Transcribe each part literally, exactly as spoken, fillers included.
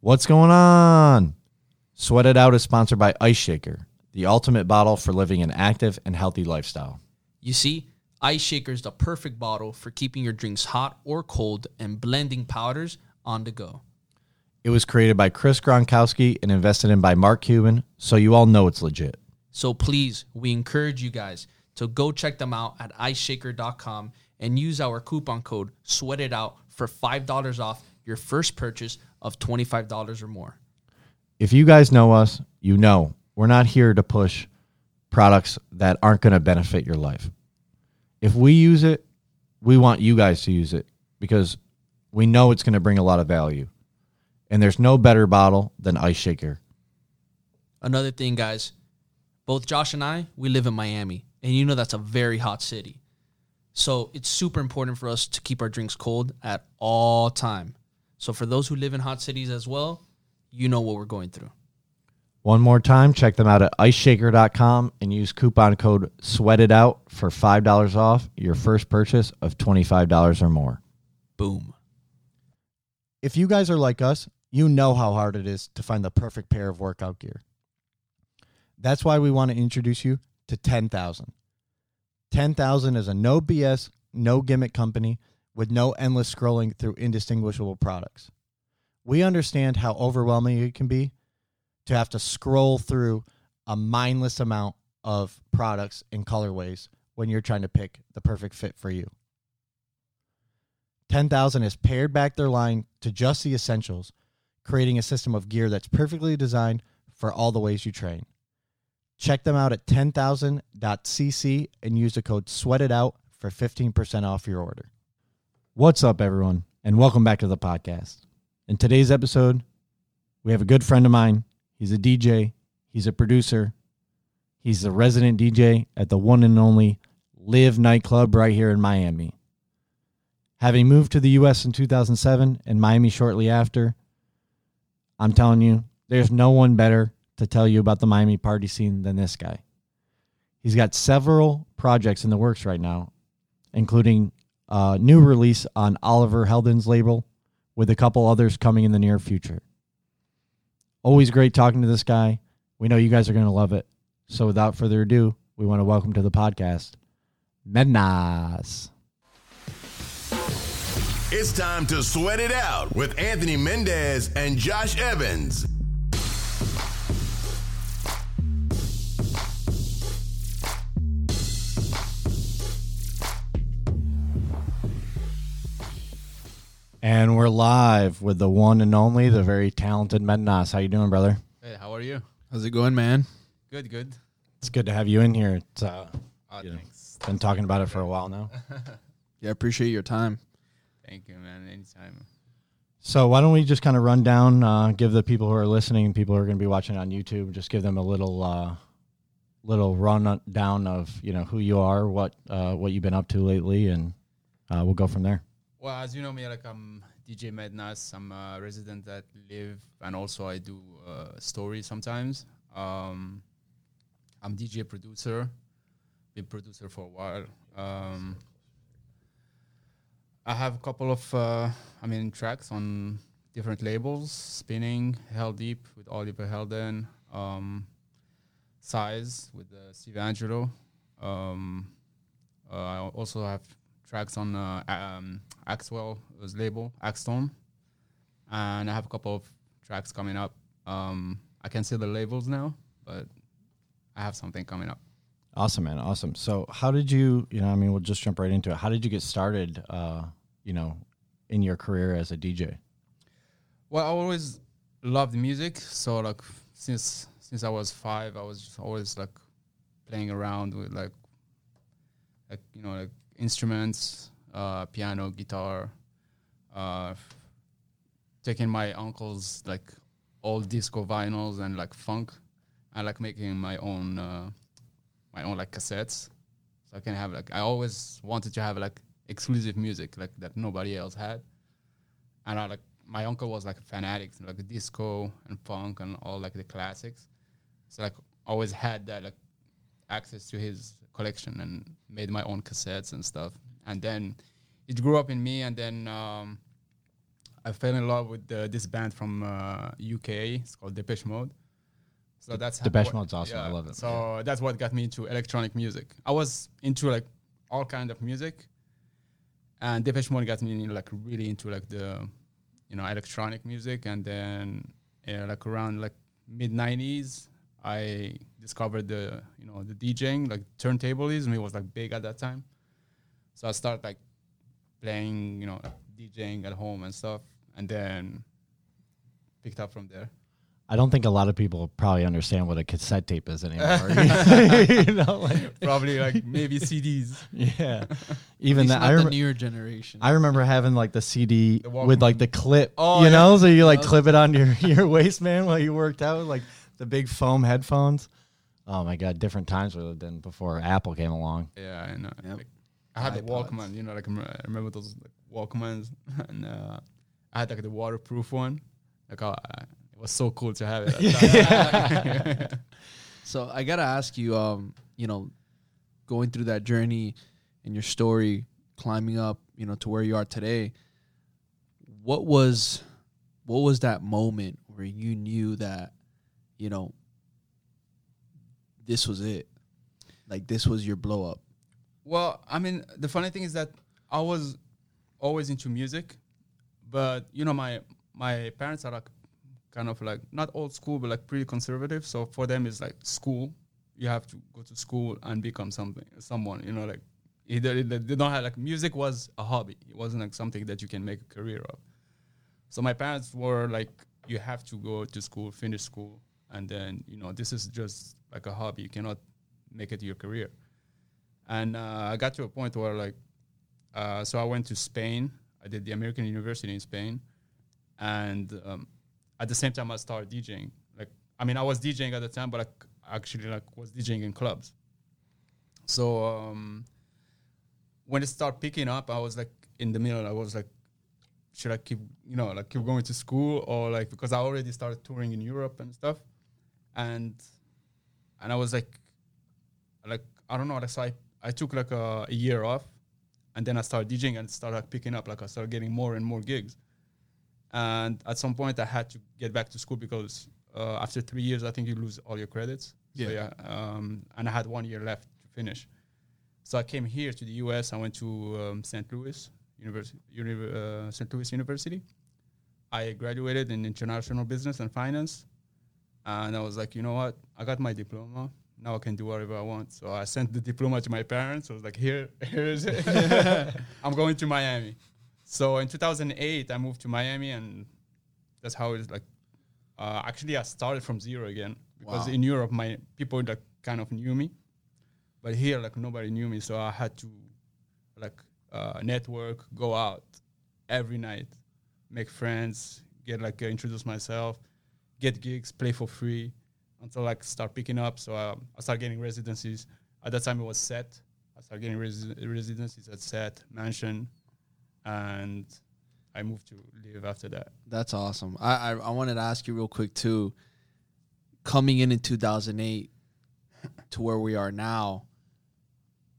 What's going on? Sweat It Out is sponsored by Ice Shaker, the ultimate bottle for living an active and healthy lifestyle. You see, Ice Shaker is the perfect bottle for keeping your drinks hot or cold and blending powders on the go. It was created by Chris Gronkowski and invested in by Mark Cuban, so you all know it's legit. So please, we encourage you guys to go check them out at ice shaker dot com and use our coupon code SweatItOut for five dollars off your first purchase of twenty-five dollars or more. If you guys know us, you know we're not here to push products that aren't going to benefit your life. If we use it, we want you guys to use it because we know it's going to bring a lot of value. And there's no better bottle than Ice Shaker. Another thing, guys, both Josh and I, we live in Miami. And you know that's a very hot city. So it's super important for us to keep our drinks cold at all time. So for those who live in hot cities as well, you know what we're going through. One more time, check them out at ice shaker dot com and use coupon code SweatItOut for five dollars off your first purchase of twenty-five dollars or more. Boom. If you guys are like us, you know how hard it is to find the perfect pair of workout gear. That's why we want to introduce you to ten thousand. ten thousand is a no B S, no gimmick company with no endless scrolling through indistinguishable products. We understand how overwhelming it can be to have to scroll through a mindless amount of products and colorways when you're trying to pick the perfect fit for you. ten thousand has pared back their line to just the essentials, creating a system of gear that's perfectly designed for all the ways you train. Check them out at ten thousand dot c c and use the code SweatItOut for fifteen percent off your order. What's up, everyone, and welcome back to the podcast. In today's episode, we have a good friend of mine. He's a D J. He's a producer. He's the resident D J at the one and only L I V nightclub right here in Miami. Having moved to the U S in two thousand seven and Miami shortly after, I'm telling you, there's no one better to tell you about the Miami party scene than this guy. He's got several projects in the works right now, including a new release on Oliver Heldens' label with a couple others coming in the near future. Always great talking to this guy. We know you guys are going to love it. So without further ado, we want to welcome to the podcast, Mednas. It's time to sweat it out with Anthony Mendez and Josh Evans. And we're live with the one and only, the very talented Mednas. How you doing, brother? Hey, how are you? How's it going, man? Good, good. It's good to have you in here. It's uh, oh, you know, been talking about it for a while now. Yeah, I appreciate your time. Thank you, man. Anytime. So why don't we just kind of run down, uh, give the people who are listening, people who are going to be watching on YouTube, just give them a little uh, little rundown of, you know, who you are, what uh, what you've been up to lately, and uh, we'll go from there. Well, as you know me, like I'm D J Mednas. I'm a resident at L I V, and also I do uh, stories sometimes. Um, I'm D J producer, been producer for a while. Um, I have a couple of, uh, I mean, tracks on different labels, spinning, Heldeep with Oliver Helden, um, Size with uh, Steve Angello. Um, uh, I also have tracks on uh, um, Axwell's label, Axtone. And I have a couple of tracks coming up. Um, I can't say the labels now, but I have something coming up. Awesome, man. Awesome. So how did you, you know, I mean, we'll just jump right into it. How did you get started, uh, you know, in your career as a D J? Well, I always loved music. So like since, since I was five, I was just always like playing around with like, like, you know, like instruments, uh, piano, guitar, uh, taking my uncle's like old disco vinyls and like funk and like making my own, uh, my own like cassettes, so I can have like I always wanted to have like exclusive music like that nobody else had, and I like my uncle was like a fanatic like disco and funk and all like the classics, so like always had that like access to his collection and made my own cassettes and stuff, and then it grew up in me, and then um, I fell in love with uh, this band from uh, U K. It's called Depeche Mode. So De- that's Depeche Mode's awesome. Yeah, I love it. So yeah. That's what got me into electronic music. I was into like all kind of music, and Depeche Mode got me like really into like the, you know, electronic music. And then yeah, like around like mid nineties, I discovered the, you know, the DJing, like turntablism. It was like big at that time. So I started like playing, you know, DJing at home and stuff, and then picked up from there. I don't think a lot of people probably understand what a cassette tape is anymore. You know, like probably like maybe C Ds. Yeah, even that. I rem- the newer generation. I remember having like the C D the with like the clip. Oh, you yeah. know, so you like clip it on your your waistband while you worked out, like the big foam headphones. Oh my God, different times we lived in before Apple came along. Yeah, I know. Yep. Like, I had iPods. The Walkman. You know, like I remember those like, Walkmans, and uh, I had like the waterproof one. Like I. I was so cool to have it. So I gotta ask you, um, you know, going through that journey and your story, climbing up, you know, to where you are today. What was, what was that moment where you knew that, you know, this was it, like this was your blow up? Well, I mean, the funny thing is that I was always into music, but you know, my my parents are like. Kind of like not old school, but like pretty conservative. So for them, it's like school. You have to go to school and become something, someone. You know, like either they don't have like music was a hobby. It wasn't like something that you can make a career of. So my parents were like, you have to go to school, finish school, and then you know this is just like a hobby. You cannot make it your career. And uh, I got to a point where like, uh, so I went to Spain. I did the American University in Spain, and. Um, At the same time, I started DJing. Like, I mean, I was DJing at the time, but I actually like was DJing in clubs. So um, when it started picking up, I was like in the middle. I was like, should I keep, you know, like keep going to school or like because I already started touring in Europe and stuff, and and I was like, like I don't know. So I I took like a, a year off, and then I started DJing and started like, picking up. Like I started getting more and more gigs. And at some point, I had to get back to school because uh, after three years, I think you lose all your credits. Yeah. So yeah um, and I had one year left to finish. So I came here to the U S. I went to um, Saint Louis University. Uni- uh, Saint Louis University. I graduated in international business and finance. And I was like, you know what? I got my diploma. Now I can do whatever I want. So I sent the diploma to my parents. I was like, here, here is it. I'm going to Miami. So in two thousand eight, I moved to Miami, and that's how it's like. Uh, actually, I started from zero again because wow. in Europe, my people like kind of knew me, but here, like nobody knew me, so I had to like uh, network, go out every night, make friends, get like uh, introduce myself, get gigs, play for free, until like start picking up. So I, I started getting residencies. At that time, it was Set. I started getting res- residencies at Set Mansion. And I moved to live after that. That's awesome. I, I I wanted to ask you real quick, too. Coming in in two thousand eight to where we are now,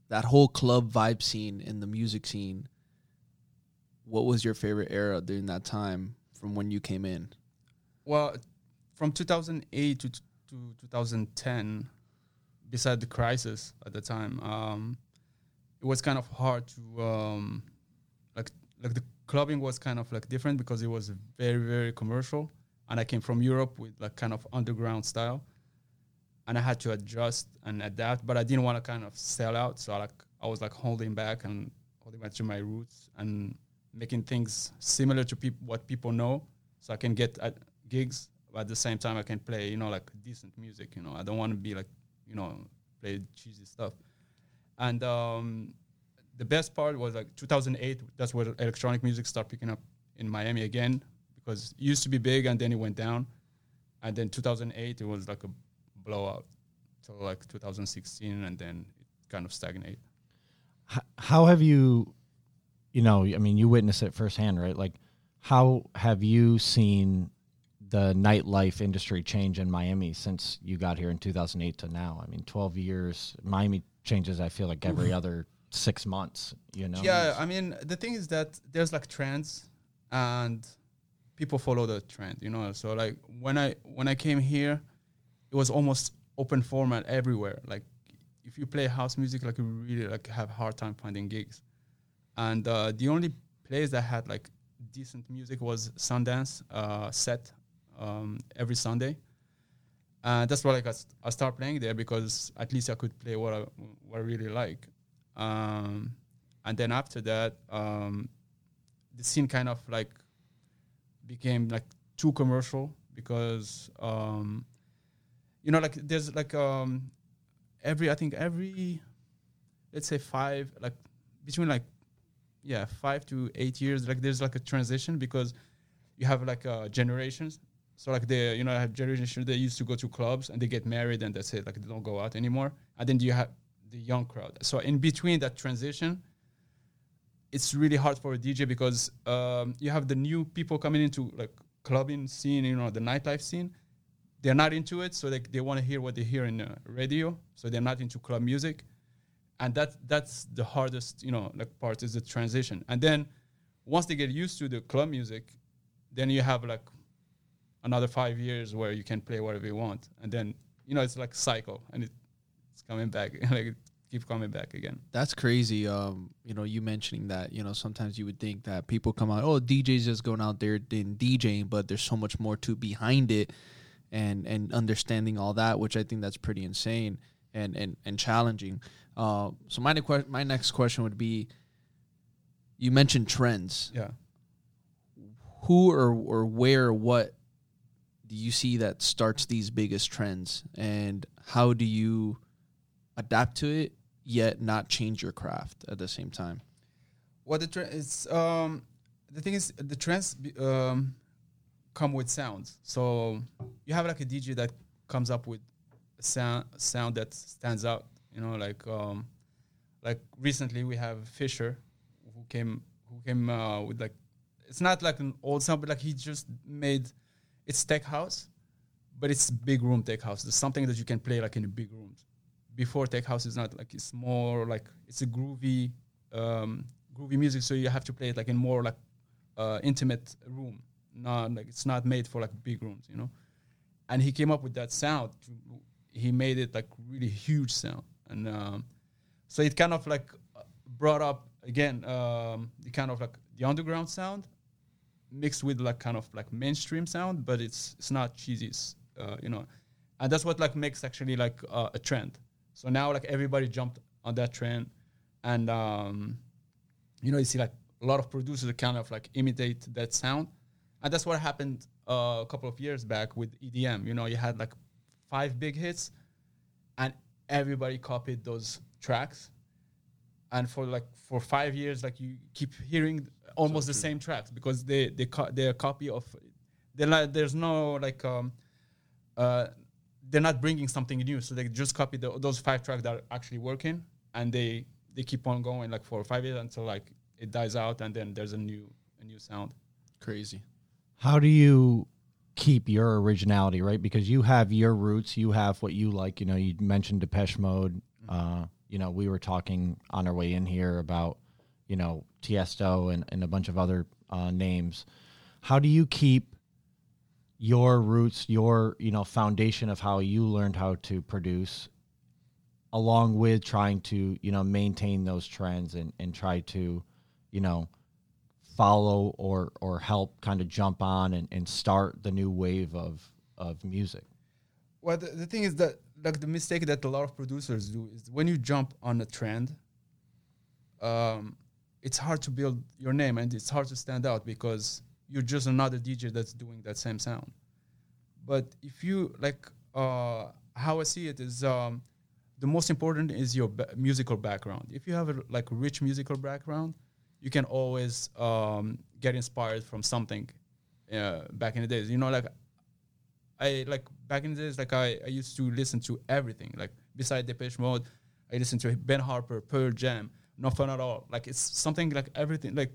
that whole club vibe scene and the music scene, what was your favorite era during that time from when you came in? Well, from two thousand eight to, t- to two thousand ten, besides the crisis at the time, um, it was kind of hard to... Um, Like the clubbing was kind of like different because it was very, very commercial. And I came from Europe with like kind of underground style. And I had to adjust and adapt, but I didn't want to kind of sell out. So I like I was like holding back and holding back to my roots and making things similar to peop- what people know. So I can get at gigs, but at the same time I can play, you know, like decent music, you know. I don't want to be like, you know, play cheesy stuff. And um the best part was like two thousand eight, that's where electronic music started picking up in Miami again, because it used to be big and then it went down. And then two thousand eight, it was like a blowout. So like two thousand sixteen, and then it kind of stagnated. How, how have you, you know, I mean, you witnessed it firsthand, right? Like, how have you seen the nightlife industry change in Miami since you got here in two thousand eight to now? I mean, twelve years, Miami changes, I feel like every other six months, you know? Yeah, I mean, the thing is that there's like trends, and people follow the trend, you know. So like when I when I came here, it was almost open format everywhere. Like if you play house music, like you really like have a hard time finding gigs. And uh, the only place that had like decent music was Sundance uh, set um, every Sunday. And uh, that's why like I, st- I started playing there, because at least I could play what I, what I really like. Um, and then after that, um, the scene kind of like became like too commercial, because, um, you know, like there's like um, every, I think every, let's say five, like between like, yeah, five to eight years, like there's like a transition, because you have like uh, generations. So like they, you know, have generation, they used to go to clubs and they get married and that's it. Like they don't go out anymore. And then you have the young crowd. So in between that transition, it's really hard for a D J, because um, you have the new people coming into like clubbing scene, you know, the nightlife scene. They're not into it. So like they want to hear what they hear in the radio. So they're not into club music. And that that's the hardest, you know, like part is the transition. And then once they get used to the club music, then you have like another five years where you can play whatever you want. And then, you know, it's like cycle, and it, it's coming back, like it keep coming back again. That's crazy. Um, you know, you mentioning that, you know, sometimes you would think that people come out, oh, D J's just going out there and DJing, but there's so much more to behind it, and, and understanding all that, which I think that's pretty insane and, and, and challenging. Uh, so my, ne- my next question would be, you mentioned trends. Yeah. Who or, or where, or what do you see that starts these biggest trends, and how do you adapt to it yet not change your craft at the same time? Well, the trend is um, the thing is the trends um, come with sounds. So you have like a D J that comes up with a sound sound that stands out. You know, like um, like recently we have Fisher, who came who came uh, with like, it's not like an old sound, but like he just made. It's tech house, but it's big room tech house. It's something that you can play like in the big rooms. Before, tech house is not like, it's more like it's a groovy, um, groovy music. So you have to play it like in more like uh, intimate room. Not like it's not made for like big rooms, you know. And he came up with that sound. He made it like really huge sound, and um, so it kind of like brought up again um, the kind of like the underground sound, mixed with like kind of like mainstream sound, but it's it's not cheesy, it's, uh, you know, and that's what like makes actually like uh, a trend. So now like everybody jumped on that trend, and um, you know, you see like a lot of producers kind of like imitate that sound, and that's what happened uh, a couple of years back with E D M. You know, you had like five big hits, and everybody copied those tracks, and for like for five years like you keep hearing. Almost so the same tracks, because they they co- they're a copy of, they're like, there's no like um uh they're not bringing something new, so they just copy the, those five tracks that are actually working, and they they keep on going like for five years until like it dies out, and then there's a new a new sound. Crazy. How do you keep your originality, right? Because you have your roots, you have what you like. You know, you mentioned Depeche Mode. Mm-hmm. Uh, you know, we were talking on our way in here about, you know, Tiesto and, and a bunch of other uh, names. How do you keep your roots, your, you know, foundation of how you learned how to produce, along with trying to, you know, maintain those trends and, and try to, you know, follow or or help kind of jump on and, and start the new wave of, of music? Well, the, the thing is that, like, the mistake that a lot of producers do is when you jump on a trend, um, it's hard to build your name, and it's hard to stand out, because you're just another D J that's doing that same sound. But if you, like, uh, how I see it is, um, the most important is your ba- musical background. If you have a like rich musical background, you can always um, get inspired from something uh, back in the days. You know, like, I, like, back in the days, like, I, I used to listen to everything. Like, beside Depeche Mode, I listened to Ben Harper, Pearl Jam, No Fun At All. Like, it's something like everything, like,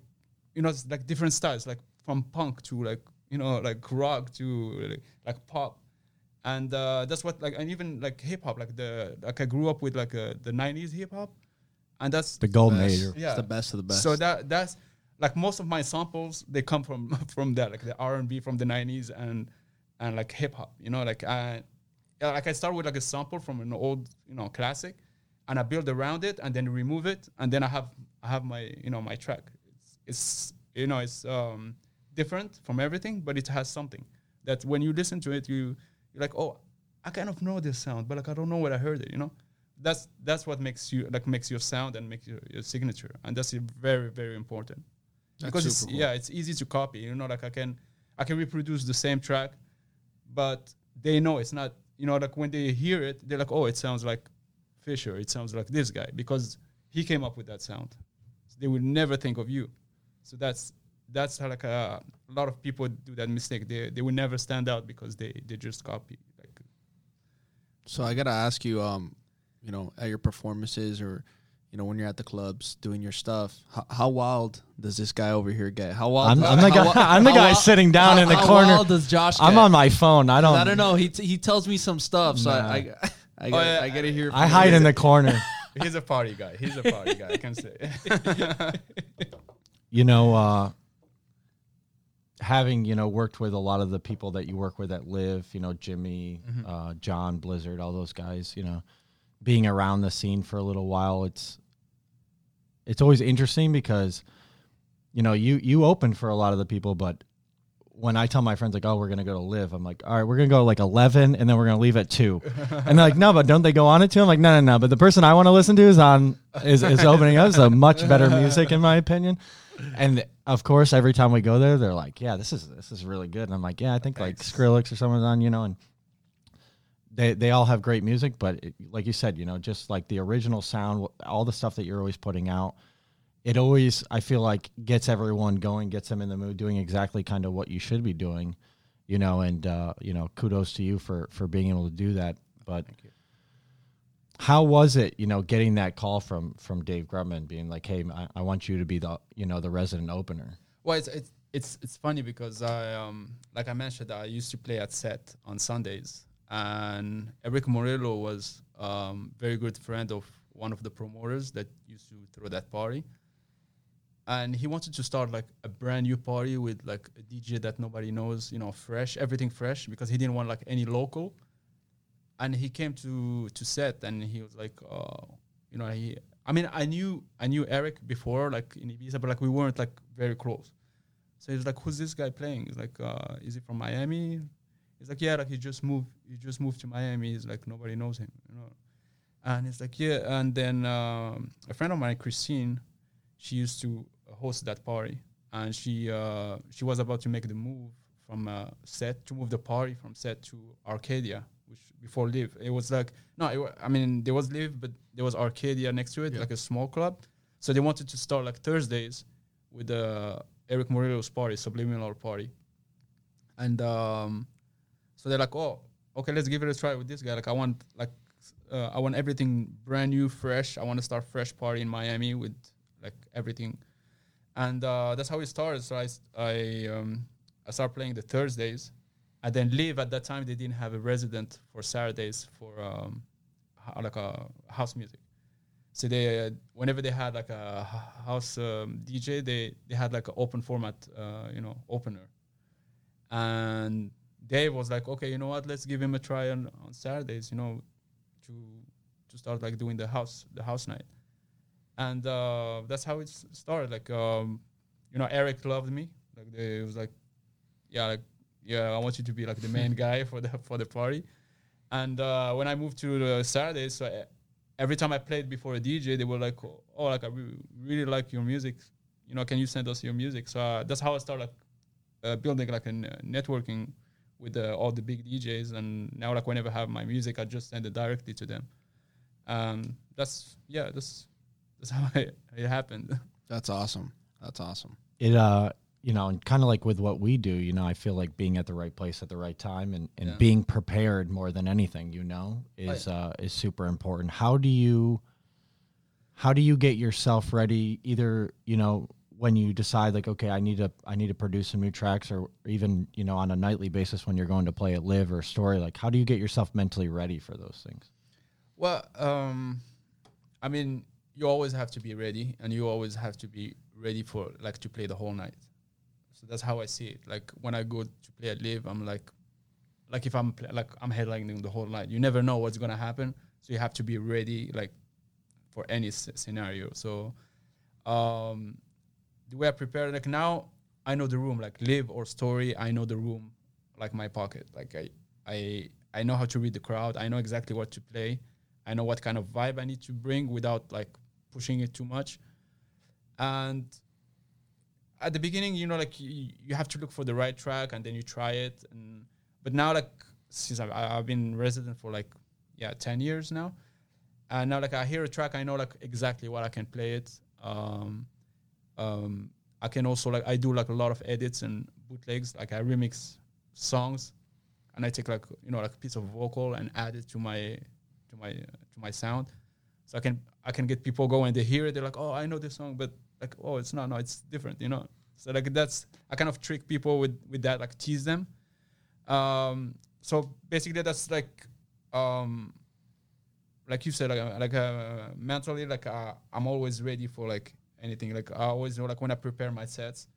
you know, it's like different styles, like from punk to like, you know, like rock to like, like pop. And uh, that's what, like, and even like hip hop, like the, like I grew up with like uh, the nineties hip hop, and that's the golden age. Yeah. It's the best of the best. So that, that's, like most of my samples, they come from from that, like the R and B from the nineties and and like hip hop, you know, like I like I start with like a sample from an old, you know, classic, and I build around it and then remove it, and then I have I have my, you know, my track. It's, it's you know, it's um, different from everything, but it has something that when you listen to it, you you're like, oh, I kind of know this sound, but like I don't know where I heard it, you know. That's that's what makes you like makes your sound and makes your, your signature, and that's very very important. That's because it's, cool. yeah, it's easy to copy. You know, like I can I can reproduce the same track, but they know it's not. You know, like when they hear it, they're like, oh, it sounds like Fisher. It sounds like this guy because he came up with that sound. So they will never think of you. So that's that's how like a, a lot of people do that mistake. They they will never stand out because they they just copy. Like, so I gotta ask you. Um, You know, at your performances or, you know, when you're at the clubs doing your stuff, how, how wild does this guy over here get? How wild? I'm, I'm the guy, I'm the guy wild, sitting down how, in the how corner. How wild does Josh get? I'm on my phone. I don't. I don't know. He t- he tells me some stuff, so nah. I I, I, get, oh, yeah, I get to hear. I hide in the corner. He's a party guy. He's a party guy. I can say. You know, uh, having you know worked with a lot of the people that you work with at Liv, you know, Jimmy, mm-hmm. uh, John, Blizzard, all those guys, you know. Being around the scene for a little while, it's it's always interesting because, you know, you you open for a lot of the people, but when I tell my friends, like, oh, we're going to go to Liv, I'm like, all right, we're going to go like eleven, and then we're going to leave at two. And they're like, no, but don't they go on at two? I'm like, no, no, no, but the person I want to listen to is on is, is opening up, so much better music, in my opinion. And, of course, every time we go there, they're like, yeah, this is this is really good. And I'm like, yeah, I think, Thanks. like, Skrillex or someone's on, you know, and They they all have great music, but it, like you said, you know, just like the original sound, all the stuff that you're always putting out, it always, I feel like, gets everyone going, gets them in the mood, doing exactly kind of what you should be doing, you know, and, uh, you know, kudos to you for, for being able to do that. But how was it, you know, getting that call from from Dave Grutman being like, hey, I, I want you to be the, you know, the resident opener? Well, it's, it's, it's, it's funny because, I um like I mentioned, I used to play at Set on Sundays. And Erick Morillo was a um, very good friend of one of the promoters that used to throw that party. And he wanted to start like a brand new party with like a D J that nobody knows, you know, fresh, everything fresh, because he didn't want like any local. And he came to, to Set and he was like, uh, you know, he, I mean, I knew, I knew Erick before, like in Ibiza, but like we weren't like very close. So he was like, who's this guy playing? He's like, uh, is he from Miami? He's like, yeah, like he just moved, he just moved to Miami. He's like, nobody knows him, you know. And it's like, yeah. And then um, a friend of mine, Christine, she used to host that party, and she uh, she was about to make the move from uh, Set to move the party from Set to Arcadia, which before Liv, it was like no, it wa- I mean there was Liv, but there was Arcadia next to it, yeah. like a small club. So they wanted to start like Thursdays with uh, Erick Morillo's party, Subliminal Party, and. Um, So they're like, oh, okay, let's give it a try with this guy. Like, I want, like, uh, I want everything brand new, fresh. I want to start a fresh party in Miami with like everything, and uh, that's how it started. So I, I, um, I started playing the Thursdays, and then Liv at that time they didn't have a resident for Saturdays for um, ha- like a house music. So they, uh, whenever they had like a house um, D J, they they had like an open format, uh, you know, opener, and. Dave was like, okay, you know what? Let's give him a try on, on Saturdays, you know, to to start like doing the house the house night, and uh, that's how it started. Like, um, you know, Erick loved me. Like, they, it was like, yeah, like, yeah, I want you to be like the main guy for the for the party. And uh, when I moved to the Saturdays, so I, every time I played before a D J, they were like, oh, like I re- really like your music. You know, can you send us your music? So uh, that's how I started like, uh, building like a n- networking. With uh, all the big D Js, and now like whenever I have my music, I just send it directly to them. Um, that's yeah, that's that's how it, it happened. That's awesome. That's awesome. It uh, you know, and kind of like with what we do, you know, I feel like being at the right place at the right time and, and yeah. being prepared more than anything, you know, is right. uh is super important. How do you how do you get yourself ready? Either you know. When you decide like, okay, I need to, I need to produce some new tracks or even, you know, on a nightly basis when you're going to play at Live or Story, like how do you get yourself mentally ready for those things? Well, um, I mean, you always have to be ready and you always have to be ready for like to play the whole night. So that's how I see it. Like when I go to play at Live, I'm like, like if I'm pl- like I'm headlining the whole night, you never know what's gonna happen. So you have to be ready like for any s- scenario. So um, the way I prepare, like now I know the room, like Live or Story. I know the room, like my pocket. Like I, I, I know how to read the crowd. I know exactly what to play. I know what kind of vibe I need to bring without like pushing it too much. And at the beginning, you know, like you, you have to look for the right track and then you try it. And but now, like since I've, I've been resident for like yeah ten years now, and now like I hear a track, I know like exactly what I can play it. Um, um, I can also like I do like a lot of edits and bootlegs. Like I remix songs, and I take like you know like a piece of vocal and add it to my to my uh, to my sound. So I can I can get people going. They hear it. They're like, oh, I know this song, but like, oh, it's not. No, it's different. You know. So like that's I kind of trick people with, with that. Like tease them. Um, so basically, that's like, um, like you said, like like uh, mentally, like uh, I'm always ready for like anything. Like I always know, like when I prepare my sets,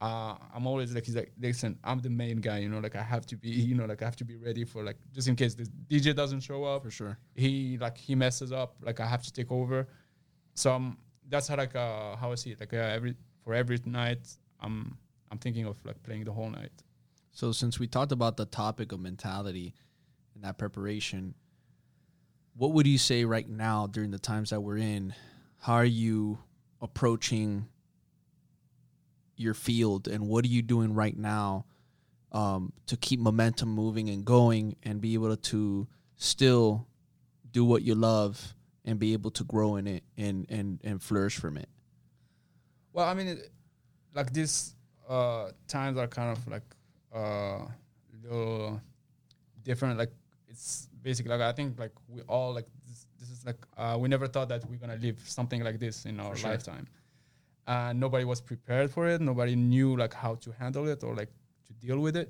uh, I'm always like, he's like, listen, I'm the main guy. You know, like I have to be. You know, like I have to be ready for like just in case the D J doesn't show up. For sure. He like he messes up. Like I have to take over. So I'm, that's how like uh, how I see it. Like uh, every for every night, I'm I'm thinking of like playing the whole night. So since we talked about the topic of mentality and that preparation, what would you say right now during the times that we're in, how are you approaching your field and what are you doing right now um, to keep momentum moving and going and be able to still do what you love and be able to grow in it and, and, and flourish from it? Well, I mean, it, like these uh, times are kind of like, Uh, little different. Like it's basically like I think like we all like this, this is like uh, we never thought that we're gonna live something like this in our for lifetime, and sure. uh, nobody was prepared for it. Nobody knew like how to handle it or like to deal with it.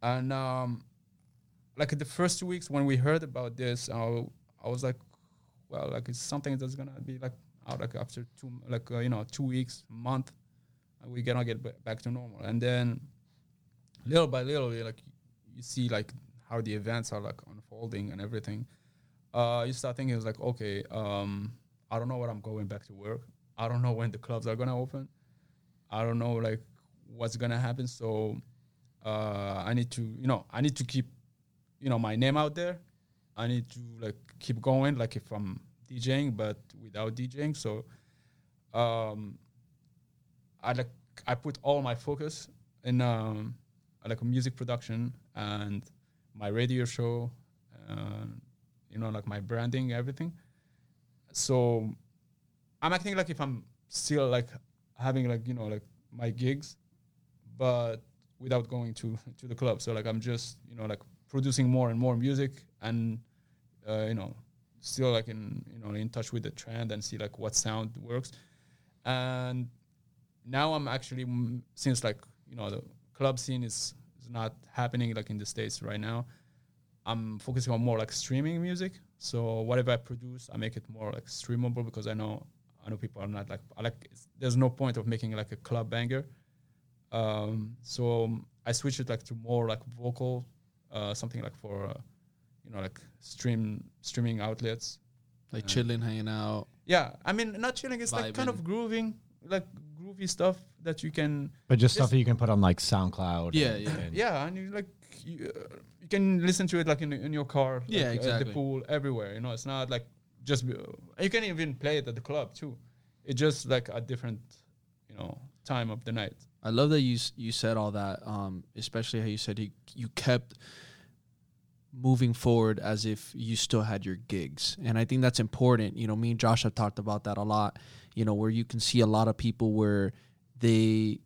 And um, like the first two weeks when we heard about this, uh, I was like, well, like it's something that's gonna be like out like after two like uh, you know two weeks, month, we gonna get b- back to normal, and then. Little by little, like you see, like how the events are like unfolding and everything. Uh, you start thinking, it's like, okay, um, I don't know when I'm going back to work. I don't know when the clubs are gonna open. I don't know like what's gonna happen. So uh, I need to, you know, I need to keep, you know, my name out there. I need to like keep going, like if I'm DJing, but without DJing. So um, I like I put all my focus in. Um, like music production and my radio show, uh, you know, like my branding, everything. So I'm acting like if I'm still like having like, you know, like my gigs, but without going to, to the club. So like, I'm just, you know, like producing more and more music and, uh, you know, still like in, you know, in touch with the trend and see like what sound works. And now I'm actually, since like, you know, the club scene is, is not happening like in the States right now. I'm focusing on more like streaming music. So whatever I produce, I make it more like streamable because I know I know people are not like I like. It's, there's no point of making like a club banger. Um, so I switch it like to more like vocal, uh, something like for uh, you know like stream streaming outlets, like uh, chilling, hanging out. Yeah, I mean not chilling. It's vibing. Like kind of grooving, like. Groovy stuff that you can, but just stuff that you can put on like SoundCloud. Yeah, and, yeah, and yeah. And you like you, uh, you can listen to it like in in your car. Yeah, like, exactly. At the pool, everywhere. You know, it's not like just be, uh, you can even play it at the club too. It's just like a different, you know, time of the night. I love that you you said all that, um, especially how you said you you kept moving forward as if you still had your gigs, and I think that's important. You know, me and Josh have talked about that a lot. You know, where you can see a lot of people where they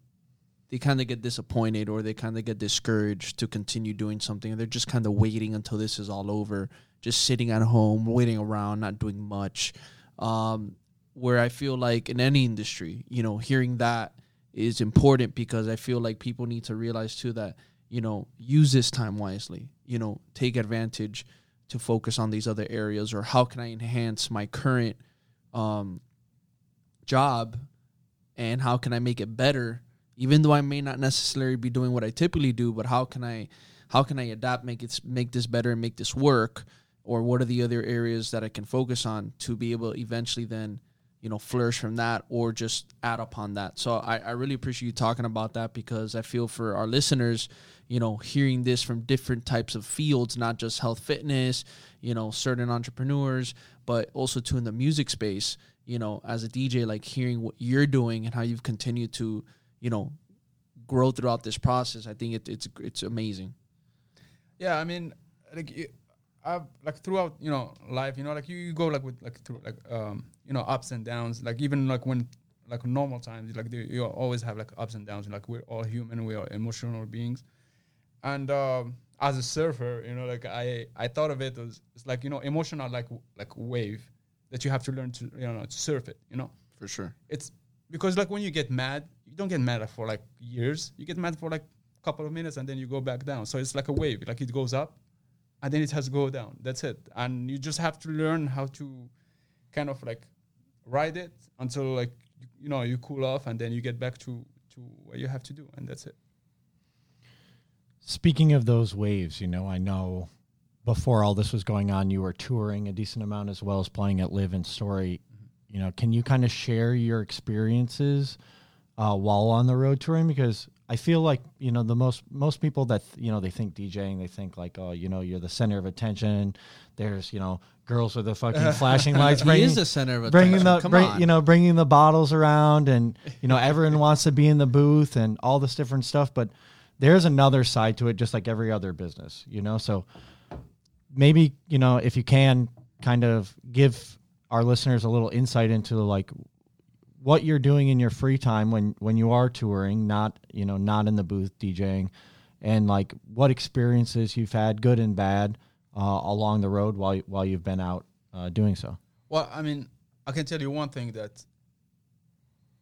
they kind of get disappointed or they kind of get discouraged to continue doing something. And they're just kind of waiting until this is all over, just sitting at home, waiting around, not doing much. Um, where I feel like in any industry, you know, hearing that is important because I feel like people need to realize, too, that, you know, use this time wisely, you know, take advantage to focus on these other areas or how can I enhance my current um job and how can I make it better, even though I may not necessarily be doing what I typically do, but how can I how can I adapt, make it make this better and make this work, or what are the other areas that I can focus on to be able to eventually then, you know, flourish from that or just add upon that. So I, I really appreciate you talking about that, because I feel for our listeners, you know, hearing this from different types of fields, not just health fitness, you know, certain entrepreneurs, but also too in the music space, you know, as a D J, like hearing what you're doing and how you've continued to, you know, grow throughout this process. I think it, it's it's amazing. Yeah, I mean, like it, I've like throughout, you know, life, you know, like you, you go like with like through like, um, you know, ups and downs, like even like when like normal times, like they, you always have like ups and downs. Like we're all human. We are emotional beings. And um, as a surfer, you know, like I, I thought of it as it's like, you know, emotional, like, like wave that you have to learn to, you know, to surf it, you know, for sure. It's because like when you get mad, you don't get mad for like years. You get mad for like a couple of minutes and then you go back down. So it's like a wave, like it goes up. And then it has to go down. That's it. And you just have to learn how to kind of like ride it until like, you, you know, you cool off and then you get back to, to what you have to do. And that's it. Speaking of those waves, you know, I know before all this was going on, you were touring a decent amount as well as playing at Live and Story. Mm-hmm. You know, can you kind of share your experiences uh, while on the road touring? Because I feel like, you know, the most most people that, you know, they think DJing, they think like, oh, you know, you're the center of attention. There's, you know, girls with the fucking flashing lights. He bringing, is the center of attention. Bringing the, Come bring, on. You know, bringing the bottles around and, you know, everyone wants to be in the booth and all this different stuff. But there's another side to it, just like every other business, you know. So maybe, you know, if you can kind of give our listeners a little insight into like what you're doing in your free time when, when you are touring, not, you know, not in the booth DJing, and like what experiences you've had, good and bad, uh, along the road while, while you've been out uh, doing so. Well, I mean, I can tell you one thing that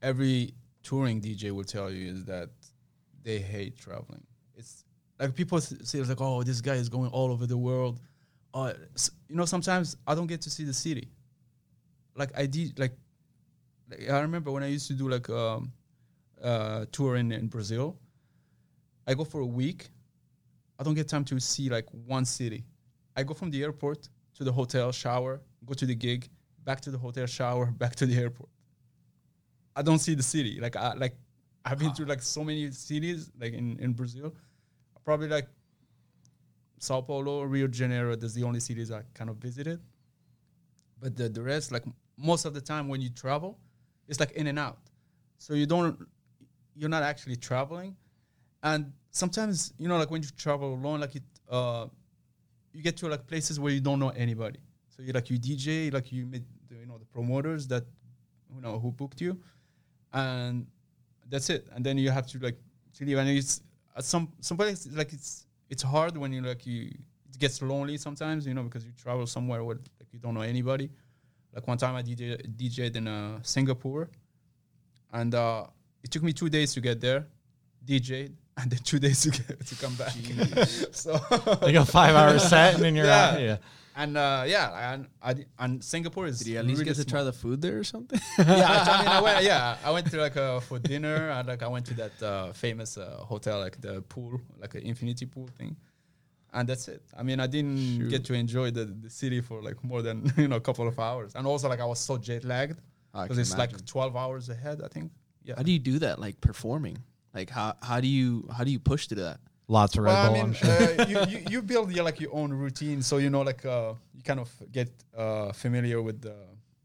every touring D J will tell you is that they hate traveling. It's like people say it's like, oh, this guy is going all over the world. Uh, you know, sometimes I don't get to see the city. Like I did, like, I remember when I used to do like a um, uh, tour in, in Brazil, I go for a week. I don't get time to see like one city. I go from the airport to the hotel, shower, go to the gig, back to the hotel, shower, back to the airport. I don't see the city. Like I like I've been through like so many cities like in, in Brazil. Probably like Sao Paulo, Rio de Janeiro. That's the only cities I kind of visited. But the, the rest, like most of the time when you travel, it's like in and out. So you don't, you're not actually traveling. And sometimes, you know, like when you travel alone, like it, uh, you get to like places where you don't know anybody. So you like, you D J, like you meet, the, you know, the promoters that, you know, who booked you, and that's it. And then you have to like, to leave. And it's at some, somebody like it's, it's hard when you like, you, it gets lonely sometimes, you know, because you travel somewhere where like you don't know anybody. Like one time I D J, D J'd in uh, Singapore, and uh, it took me two days to get there, D J'd, and then two days to get, to come back. So like a five-hour set, and then you're yeah. out. Yeah, and uh, yeah, and I and Singapore is. Did you at least really get to small. Try the food there or something? Yeah, I mean, I went. Yeah, I went to like uh, for dinner, and like I went to that uh, famous uh, hotel, like the pool, like an infinity pool thing. And that's it. I mean, I didn't Shoot. get to enjoy the, the city for like more than, you know, a couple of hours. And also like I was so jet lagged because it's imagine. like twelve hours ahead, I think. Yeah. How do you do that? Like performing? Like how, how do you how do you push to that? Lots of Red well, Bull, I mean, I'm sure. uh, you, you, you build your, like your own routine. So, you know, like uh, you kind of get uh, familiar with, uh,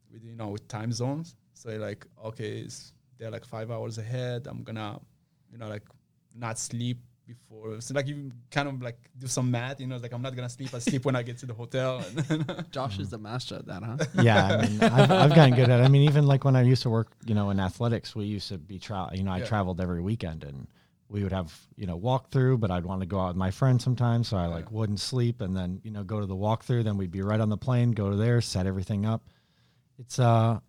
with, you know, with time zones. So you're like, okay, it's, they're like five hours ahead. I'm going to, you know, like not sleep. Before, so like you kind of like do some math, you know, like I'm not gonna sleep. I sleep when I get to the hotel. Josh mm-hmm. is the master at that, huh? Yeah, I mean, I've, I've gotten good at it. I mean, even like when I used to work, you know, in athletics, we used to be travel. You know, I yeah. traveled every weekend, and we would have, you know, walk through. But I'd want to go out with my friends sometimes, so I like yeah. wouldn't sleep, and then you know go to the walkthrough. Then we'd be right on the plane, go to there, set everything up. It's uh,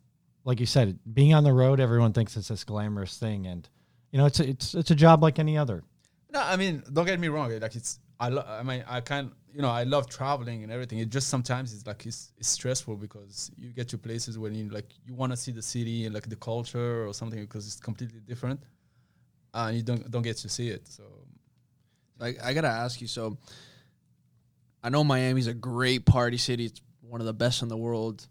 like you said, being on the road, everyone thinks it's this glamorous thing, and you know, it's a, it's it's a job like any other. No, I mean, don't get me wrong. Like it's, I, lo- I mean, I can't. you know, I love traveling and everything. It just sometimes it's like it's, it's stressful because you get to places when you like you want to see the city and like the culture or something because it's completely different, uh, and you don't don't get to see it. So, like, I gotta ask you. So, I know Miami's a great party city. It's one of the best in the world.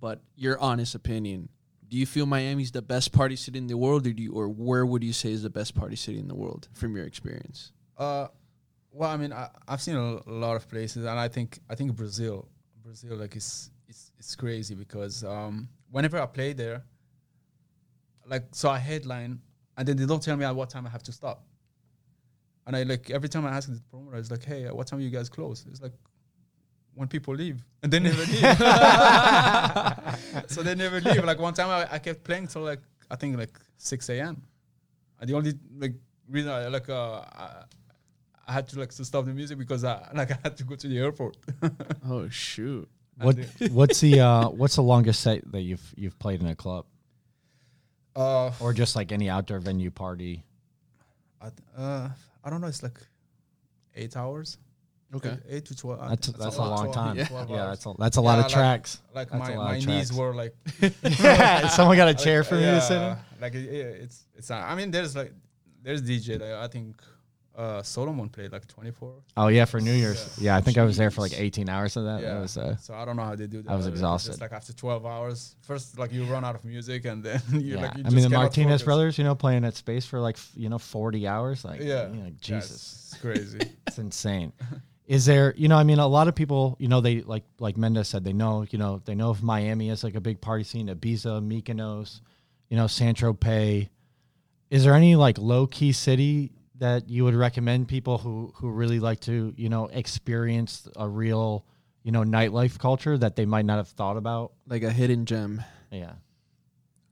But your honest opinion, do you feel Miami's the best party city in the world, or do you, or where would you say is the best party city in the world from your experience? Uh. Well, I mean, I, I've seen a lot of places, and I think I think Brazil, Brazil, like it's it's it's crazy because um, whenever I play there, like so I headline, and then they don't tell me at what time I have to stop, and I like every time I ask the promoter, it's like, hey, at what time you guys close? It's like when people leave, and they never leave, so they never leave. Like one time I, I kept playing till like I think like six a.m. And the only like reason I, like uh. I, I had to like to stop the music because I like I had to go to the airport. Oh shoot! What what's the uh, what's the longest set that you've you've played in a club? Uh, or just like any outdoor venue party? I th- uh, I don't know. It's like eight hours. Okay, like eight to twelve. That's that's, that's a, a long time. Yeah, yeah that's a that's a yeah, lot of like, tracks. Like that's my, my knees were like. Yeah, someone got a chair like, for me yeah, to sit in. Like it, it's it's I mean there's like there's D J like, I think. Uh, Solomon played like twenty-four. Oh yeah, for New Year's. Yeah, yeah I think Jeez. I was there for like eighteen hours of that. Yeah. That was, uh, so I don't know how they do that. I was exhausted. Just like after twelve hours, first like you run out of music and then you yeah. like. You I just mean the Martinez focus. Brothers, you know, playing that space for like you know forty hours, like yeah, you know, like, Jesus, yeah, it's crazy. It's insane. Is there, you know, I mean, a lot of people, you know, they like like Mednas said, they know, you know, they know if Miami is like a big party scene, Ibiza, Mykonos, you know, San Tropez. Is there any like low key city that you would recommend people who, who really like to, you know, experience a real, you know, nightlife culture that they might not have thought about? Like a hidden gem. Yeah.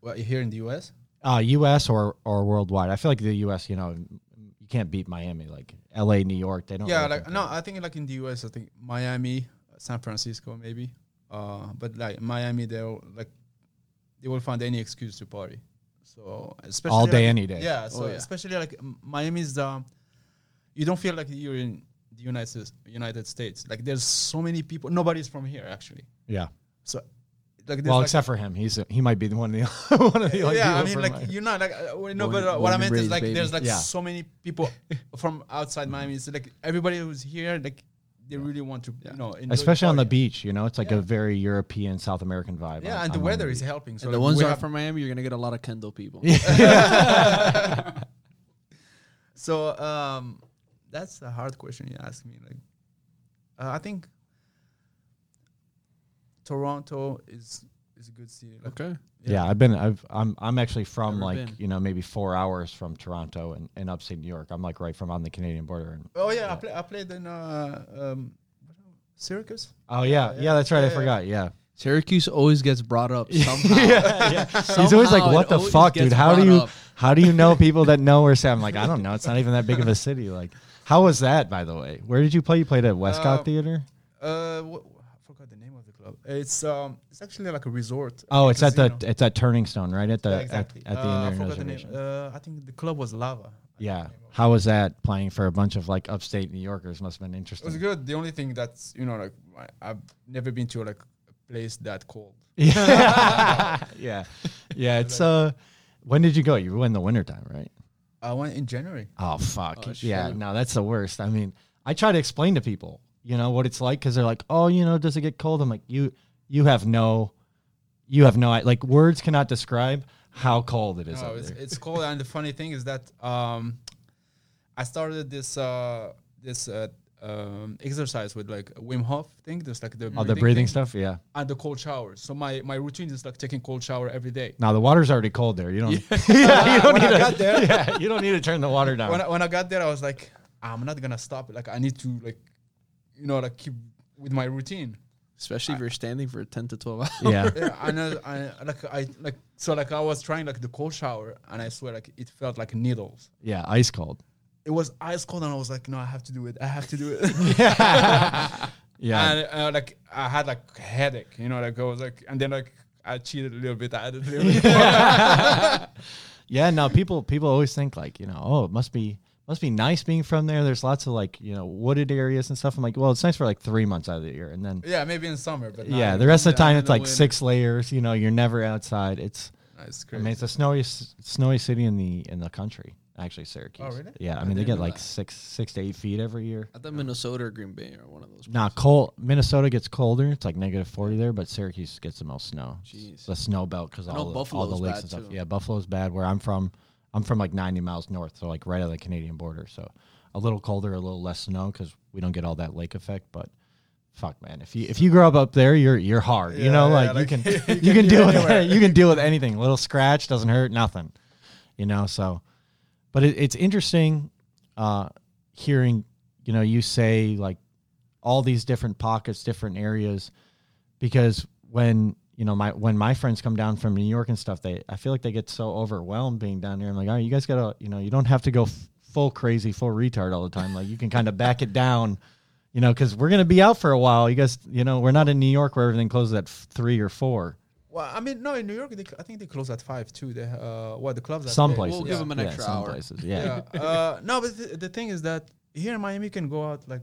Well, here in the U S? Uh, U S or, or worldwide. I feel like the U S, you know, you can't beat Miami. Like L A, New York, they don't. Yeah, really like, no, I think like in the U S, I think Miami, San Francisco maybe. Uh, but like Miami, they'll like, they will find any excuse to party. So especially all day, like, any day. Yeah. So oh, yeah. especially like um, Miami's, um, you don't feel like you're in the United United States. Like there's so many people. Nobody's from here actually. Yeah. So, like, well, like except for him, he's a, he might be the one. Of the one of the. Like, yeah, I mean, like you're not like uh, no, but uh, what I meant is like baby. There's like yeah. so many people from outside mm-hmm. Miami. It's so, like everybody who's here, like they yeah. really want to, yeah. you know, especially on the beach. You know, it's like yeah. a very European, South American vibe. Yeah, on, and the weather Miami. Is helping. So like the ones that are from Miami, you're gonna get a lot of Kendall people. So um, that's a hard question you ask me. Like, uh, I think Toronto is is a good city. Like, okay. Yeah. yeah, I've been. I've. I'm. I'm actually from Never like been. you know maybe four hours from Toronto and, and upstate New York. I'm like right from on the Canadian border. And oh yeah, uh, I, play, I played in uh, um, Syracuse. Oh yeah, yeah, yeah, yeah that's right. Yeah, I forgot. Yeah, Syracuse always gets brought up somehow. yeah, yeah. somehow He's always like, "What the fuck, dude? How do you up. how do you know people that know where?" I'm like, I don't know. It's not even that big of a city. Like, how was that, by the way? Where did you play? You played at Westcott uh, Theater. Uh. Wh- It's um, it's actually like a resort. Oh, it's casino. at the it's at Turning Stone, right? At the yeah, exactly. at, at the uh, Indian I Reservation. The name. Uh, I think the club was Lava. Yeah. How was that playing for a bunch of like upstate New Yorkers? Must have been interesting. It was good. The only thing that's you know like I, I've never been to like a place that cold. Yeah, yeah, yeah. It's uh, when did you go? You went in the wintertime, right? I went in January. Oh fuck! Oh, yeah, sure. No, that's the worst. I mean, I try to explain to people. You know what it's like because they're like, oh, you know, does it get cold? I'm like, you, you have no, you have no, like words cannot describe how cold it is. No, it's, it's cold, and the funny thing is that um, I started this uh, this uh, um, exercise with like Wim Hof thing. There's like the breathing oh the breathing thing, stuff, yeah, and the cold showers. So my, my routine is like taking cold shower every day. Now the water's already cold there. You don't, yeah. yeah, you don't when need I to, got there, yeah, you don't need to turn the water down. When I, when I got there, I was like, I'm not gonna stop it. Like I need to like. You know, like keep with my routine, especially I, if you're standing for ten to twelve hours. Yeah, yeah I know. I like I like so like I was trying like the cold shower, and I swear like it felt like needles. Yeah, ice cold. It was ice cold, and I was like, no, I have to do it. I have to do it. yeah, yeah. And, uh, like I had like a headache. You know, like I was like, and then like I cheated a little bit. I added a little bit. yeah. yeah. No, people people always think like you know, oh, it must be. must be nice being from there. There's lots of like, you know, wooded areas and stuff. I'm like, well, it's nice for like three months out of the year. And then, yeah, maybe in summer, but not yeah, the rest of the time it's like winter. Six layers, you know, you're never outside. It's, it's crazy. I mean, it's the snowiest, snowy city in the, in the country, actually, Syracuse. Oh, really? Yeah. I, I mean, they get like that. six, six to eight feet every year. I thought Minnesota or Green Bay are one of those places. Nah, cold. Minnesota gets colder. It's like negative forty there, but Syracuse gets the most snow. Jeez. The snow belt. Cause all the, all the lakes and stuff. Too. Yeah. Buffalo's bad where I'm from. I'm from like ninety miles north, so like right on the Canadian border. So a little colder, a little less snow because we don't get all that lake effect. But fuck, man, if you if you grow up up there, you're you're hard. Yeah, you know, yeah, like, like you can you, you can deal anywhere. with you can deal with anything. A little scratch doesn't hurt, nothing. You know, so but it, it's interesting uh, hearing you know you say like all these different pockets, different areas, because when. You know, my when my friends come down from New York and stuff, they I feel like they get so overwhelmed being down here. I'm like, oh, you guys gotta, you know, you don't have to go f- full crazy, full retard all the time. Like you can kind of back it down, you know, because we're gonna be out for a while. You guys, you know, we're not in New York where everything closes at f- three or four. Well, I mean, no, in New York, they, I think they close at five too. They, uh, what the clubs? At some places, we'll yeah. give them an yeah, extra some hour. Places, yeah. yeah. Uh, no, but th- the thing is that here in Miami, you can go out like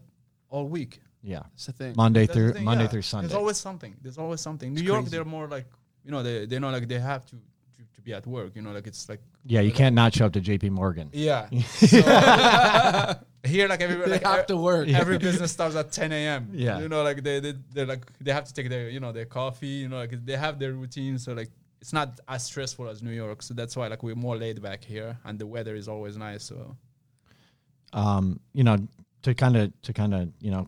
all week. Yeah, it's the thing. Monday That's through thing, Monday yeah. through Sunday. There's always something. There's always something. New it's York, crazy. They're more like you know they they know like they have to, to to be at work. You know, like it's like yeah, you can't like, not show up to J P Morgan. Yeah, so, here like everywhere they like, have er, to work. Every business starts at ten a.m. Yeah, you know, like they they they're like they have to take their you know their coffee. You know, like they have their routine. So like. It's not as stressful as New York, so that's why like we're more laid back here, and the weather is always nice. So, um, you know, to kind of to kind of you know.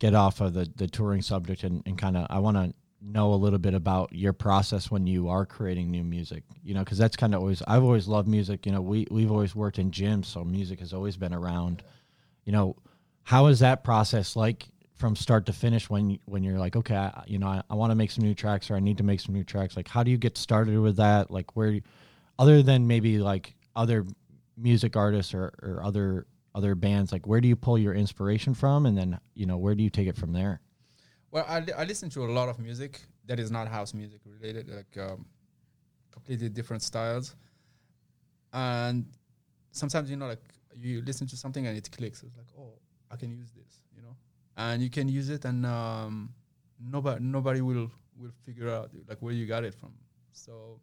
get off of the, the touring subject and, and kind of, I want to know a little bit about your process when you are creating new music, you know, cause that's kind of always, I've always loved music. You know, we, we've always worked in gyms. So music has always been around, you know, how is that process like from start to finish when, when you're like, okay, I, you know, I, I want to make some new tracks or I need to make some new tracks. Like, how do you get started with that? Like where, other than maybe like other music artists or, or other, other bands, like where do you pull your inspiration from, and then you know where do you take it from there? Well, I, I listen to a lot of music that is not house music related, like um, completely different styles. And sometimes you know, like you listen to something and it clicks. It's like, oh, I can use this, you know. And you can use it, and um, nobody nobody will will figure out like where you got it from. So,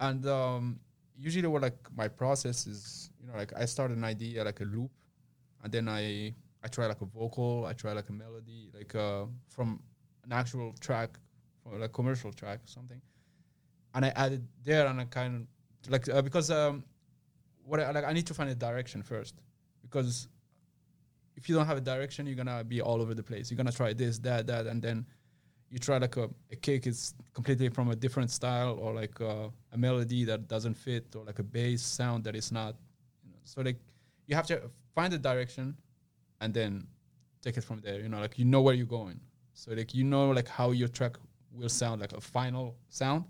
and um, usually what like my process is. Like I start an idea like a loop, and then I I try like a vocal, I try like a melody, like uh, from an actual track, or like commercial track or something, and I add it there, and I kind of like uh, because um, what I, like I need to find a direction first, because if you don't have a direction, you're gonna be all over the place. You're gonna try this, that, that, and then you try like a, a kick is completely from a different style, or like uh, a melody that doesn't fit, or like a bass sound that is not. So like, you have to find the direction, and then take it from there. You know, like you know where you're going. So like you know like how your track will sound, like a final sound.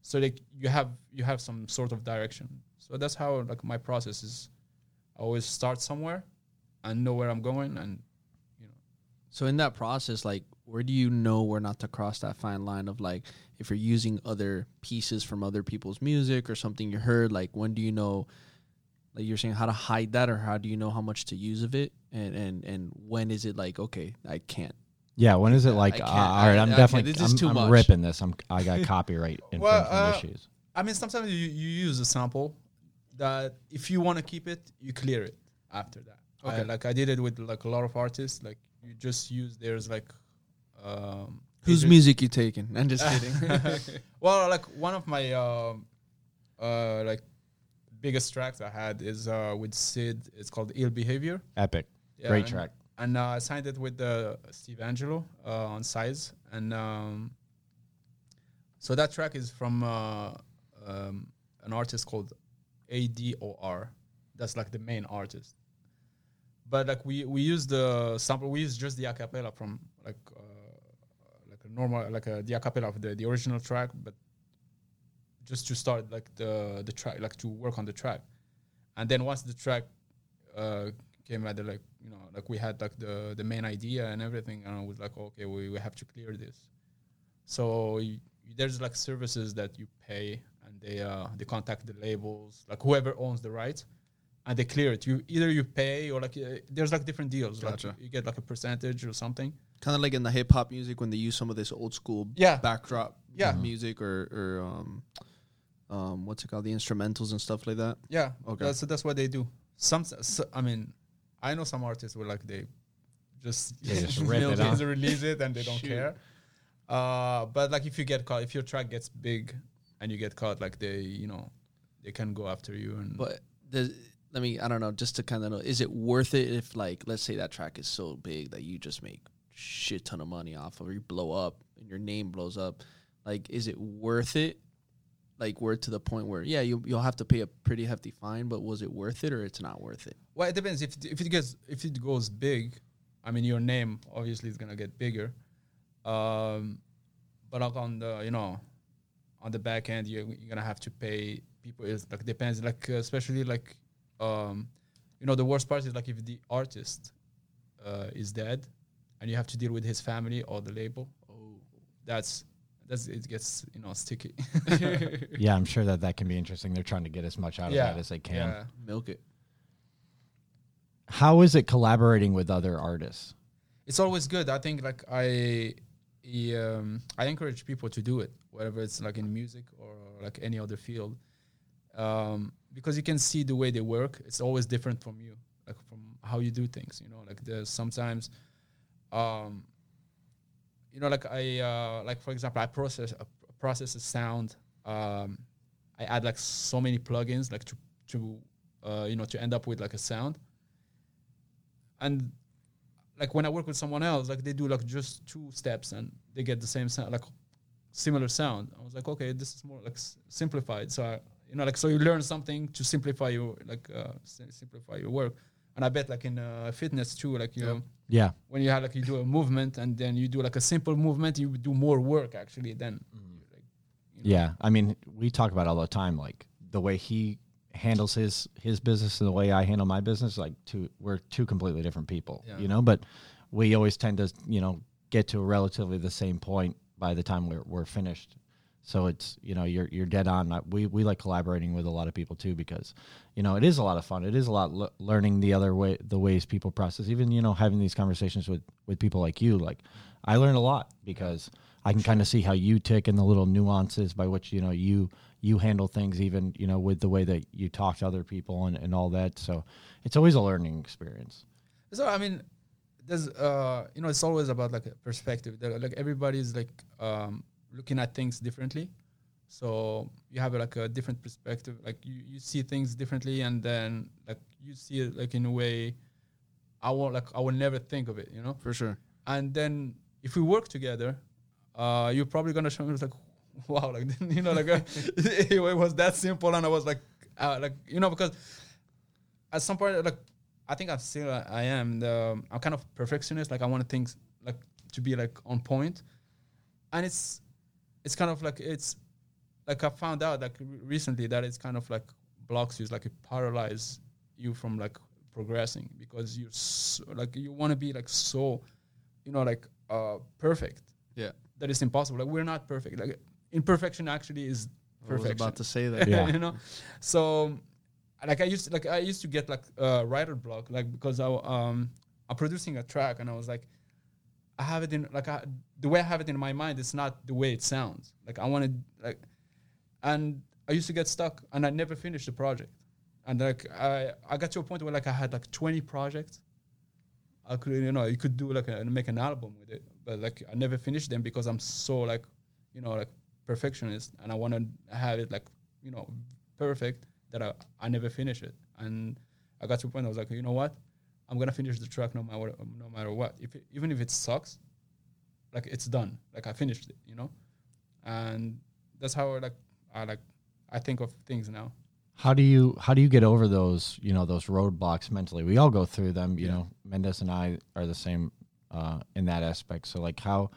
So like you have you have some sort of direction. So that's how like my process is. I always start somewhere, and know where I'm going, and you know. So in that process, like where do you know where not to cross that fine line of like if you're using other pieces from other people's music or something you heard? Like when do you know? Like you're saying, how to hide that, or how do you know how much to use of it, and and, and when is it like okay, I can't. Yeah, when is it like uh, all right, I'm I definitely this I'm, is too I'm much. ripping this. I'm I got copyright infringement well, uh, issues. I mean, sometimes you, you use a sample that if you want to keep it, you clear it after that. Okay, I, like I did it with like a lot of artists. Like you just use theirs like. Um, Whose music you taking? I'm just kidding. Well, like one of my um, uh, like. biggest tracks I had is uh, with Sid. It's called Ill Behavior. Epic. Yeah, Great and, track. And uh, I signed it with uh, Steve Angello uh, on Size. And um, so that track is from uh, um, an artist called A D O R. That's like the main artist. But like we, we use the sample, we use just the acapella from like uh, like a normal, like a, the acapella of the, the original track, but just to start like the the track, like to work on the track, and then once the track uh, came out, like you know, like we had like the, the main idea and everything, and I was like, okay, we, we have to clear this. So you, there's like services that you pay, and they uh, they contact the labels, like whoever owns the rights, and they clear it. You either you pay or like uh, there's like different deals. Gotcha. Like you, you get like a percentage or something. Kind of like in the hip hop music when they use some of this old school yeah. backdrop yeah. music or or um um what's it called, the instrumentals and stuff like that. Yeah. Okay. That's, that's what they do. Some so, I mean, I know some artists where like they just yeah, just rip it out. Release it and they don't Shoot. care. Uh, but like if you get caught, if your track gets big and you get caught, like they, you know, they can go after you. And but the. I mean, I don't know, just to kind of know, is it worth it if, like, let's say that track is so big that you just make shit ton of money off of, or you blow up and your name blows up? Like, is it worth it? Like, we're to the point where, yeah, you, you'll have to pay a pretty hefty fine, but was it worth it or it's not worth it? Well, it depends. If if it gets if it goes big, I mean, your name obviously is going to get bigger. Um, but like on the, you know, on the back end, you're, you're going to have to pay people. It's like, depends, like, uh, especially, like, Um, you know, the worst part is like if the artist uh, is dead and you have to deal with his family or the label, oh, that's, that's, it gets, you know, sticky. Yeah, I'm sure that that can be interesting. They're trying to get as much out yeah. of that as they can. Yeah. Milk it. How is it collaborating with other artists? It's always good. I think like I, um, I encourage people to do it, whether it's like in music or like any other field. Um, because you can see the way they work. It's always different from you, like from how you do things, you know, like there's sometimes, um, you know, like I, uh, like for example, I process, uh, process a sound. Um, I add like so many plugins, like to, to, uh, you know, to end up with like a sound. And like when I work with someone else, like they do like just two steps and they get the same sound, like similar sound. I was like, okay, this is more like s- simplified. So I, You know, like, so you learn something to simplify your, like, uh, si- simplify your work. And I bet, like, in uh, fitness, too, like, you yeah. know, yeah. when you have, like, you do a movement and then you do, like, a simple movement, you do more work, actually, than. Mm. Like, you know. Yeah. I mean, we talk about it all the time, like, the way he handles his, his business and the way I handle my business, like, two, we're two completely different people, yeah. you know? But we always tend to, you know, get to a relatively the same point by the time we're we're finished. So it's, you know, you're you're dead on. We we like collaborating with a lot of people too because, you know, it is a lot of fun. It is a lot l- learning the other way, the ways people process. Even, you know, having these conversations with, with people like you, like I learned a lot because I can kind of see how you tick and the little nuances by which, you know, you you handle things even, you know, with the way that you talk to other people and, and all that. So it's always a learning experience. So, I mean, there's, uh, you know, it's always about like a perspective. There, like everybody's like, um, looking at things differently, so you have like a different perspective. Like you, you see things differently, and then like you see it like in a way I won't like I will never think of it, you know. For sure. And then if we work together, uh, you're probably gonna show me like, wow, like you know, like uh, it was that simple, and I was like, uh, like you know, because at some point, like I think I still uh, I am the I'm kind of perfectionist. Like I want things like to be like on point, and it's. It's kind of like it's like I found out like recently that it's kind of like blocks you, like it paralyzes you from like progressing because you so, like you want to be like so, you know, like uh, perfect. Yeah, that is impossible. Like we're not perfect. Like imperfection actually is perfection. I was about to say that. Yeah, you know. So like I used to, like I used to get like uh, writer block like because I um I'm producing a track and I was like. I have it in like I, the way I have it in my mind. It's not the way it sounds. Like I wanted like, and I used to get stuck, and I never finished the project. And like I, I got to a point where like I had like twenty projects. I could you know you could do like a, make an album with it, but like I never finished them because I'm so like, you know like perfectionist, and I want to have it like you know perfect that I, I never finish it. And I got to a point I was like you know what. I'm gonna finish the track no matter no matter what. If it, even if it sucks, like it's done. Like I finished it, you know. And that's how I like I like I think of things now. How do you how do you get over those you know those roadblocks mentally? We all go through them, you yeah. know. Mednas and I are the same uh, in that aspect. So like how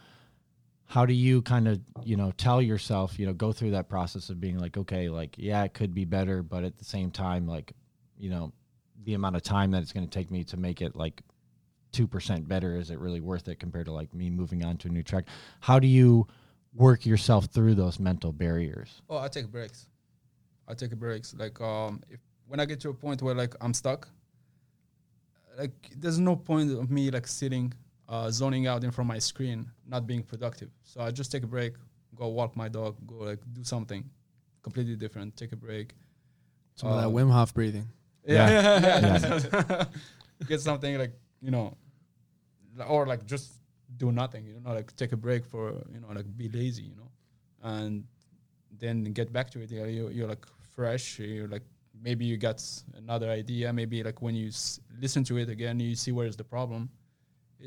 how do you kind of you know tell yourself you know go through that process of being like okay like yeah it could be better, but at the same time like you know. The amount of time that it's going to take me to make it like two percent better, is it really worth it compared to like me moving on to a new track? How do you work yourself through those mental barriers? Oh, I take breaks. I take breaks. Like um, if when I get to a point where like I'm stuck, like there's no point of me like sitting, uh, zoning out in front of my screen, not being productive. So I just take a break, go walk my dog, go like do something completely different, take a break. Some um, of that Wim Hof breathing. Yeah. yeah. yeah. yeah. Get something like, you know, or like just do nothing, you know, like take a break for, you know, like be lazy, you know, and then get back to it. You know, you're, you're like fresh. You're like, maybe you got another idea. Maybe like when you s- listen to it again, you see where is the problem.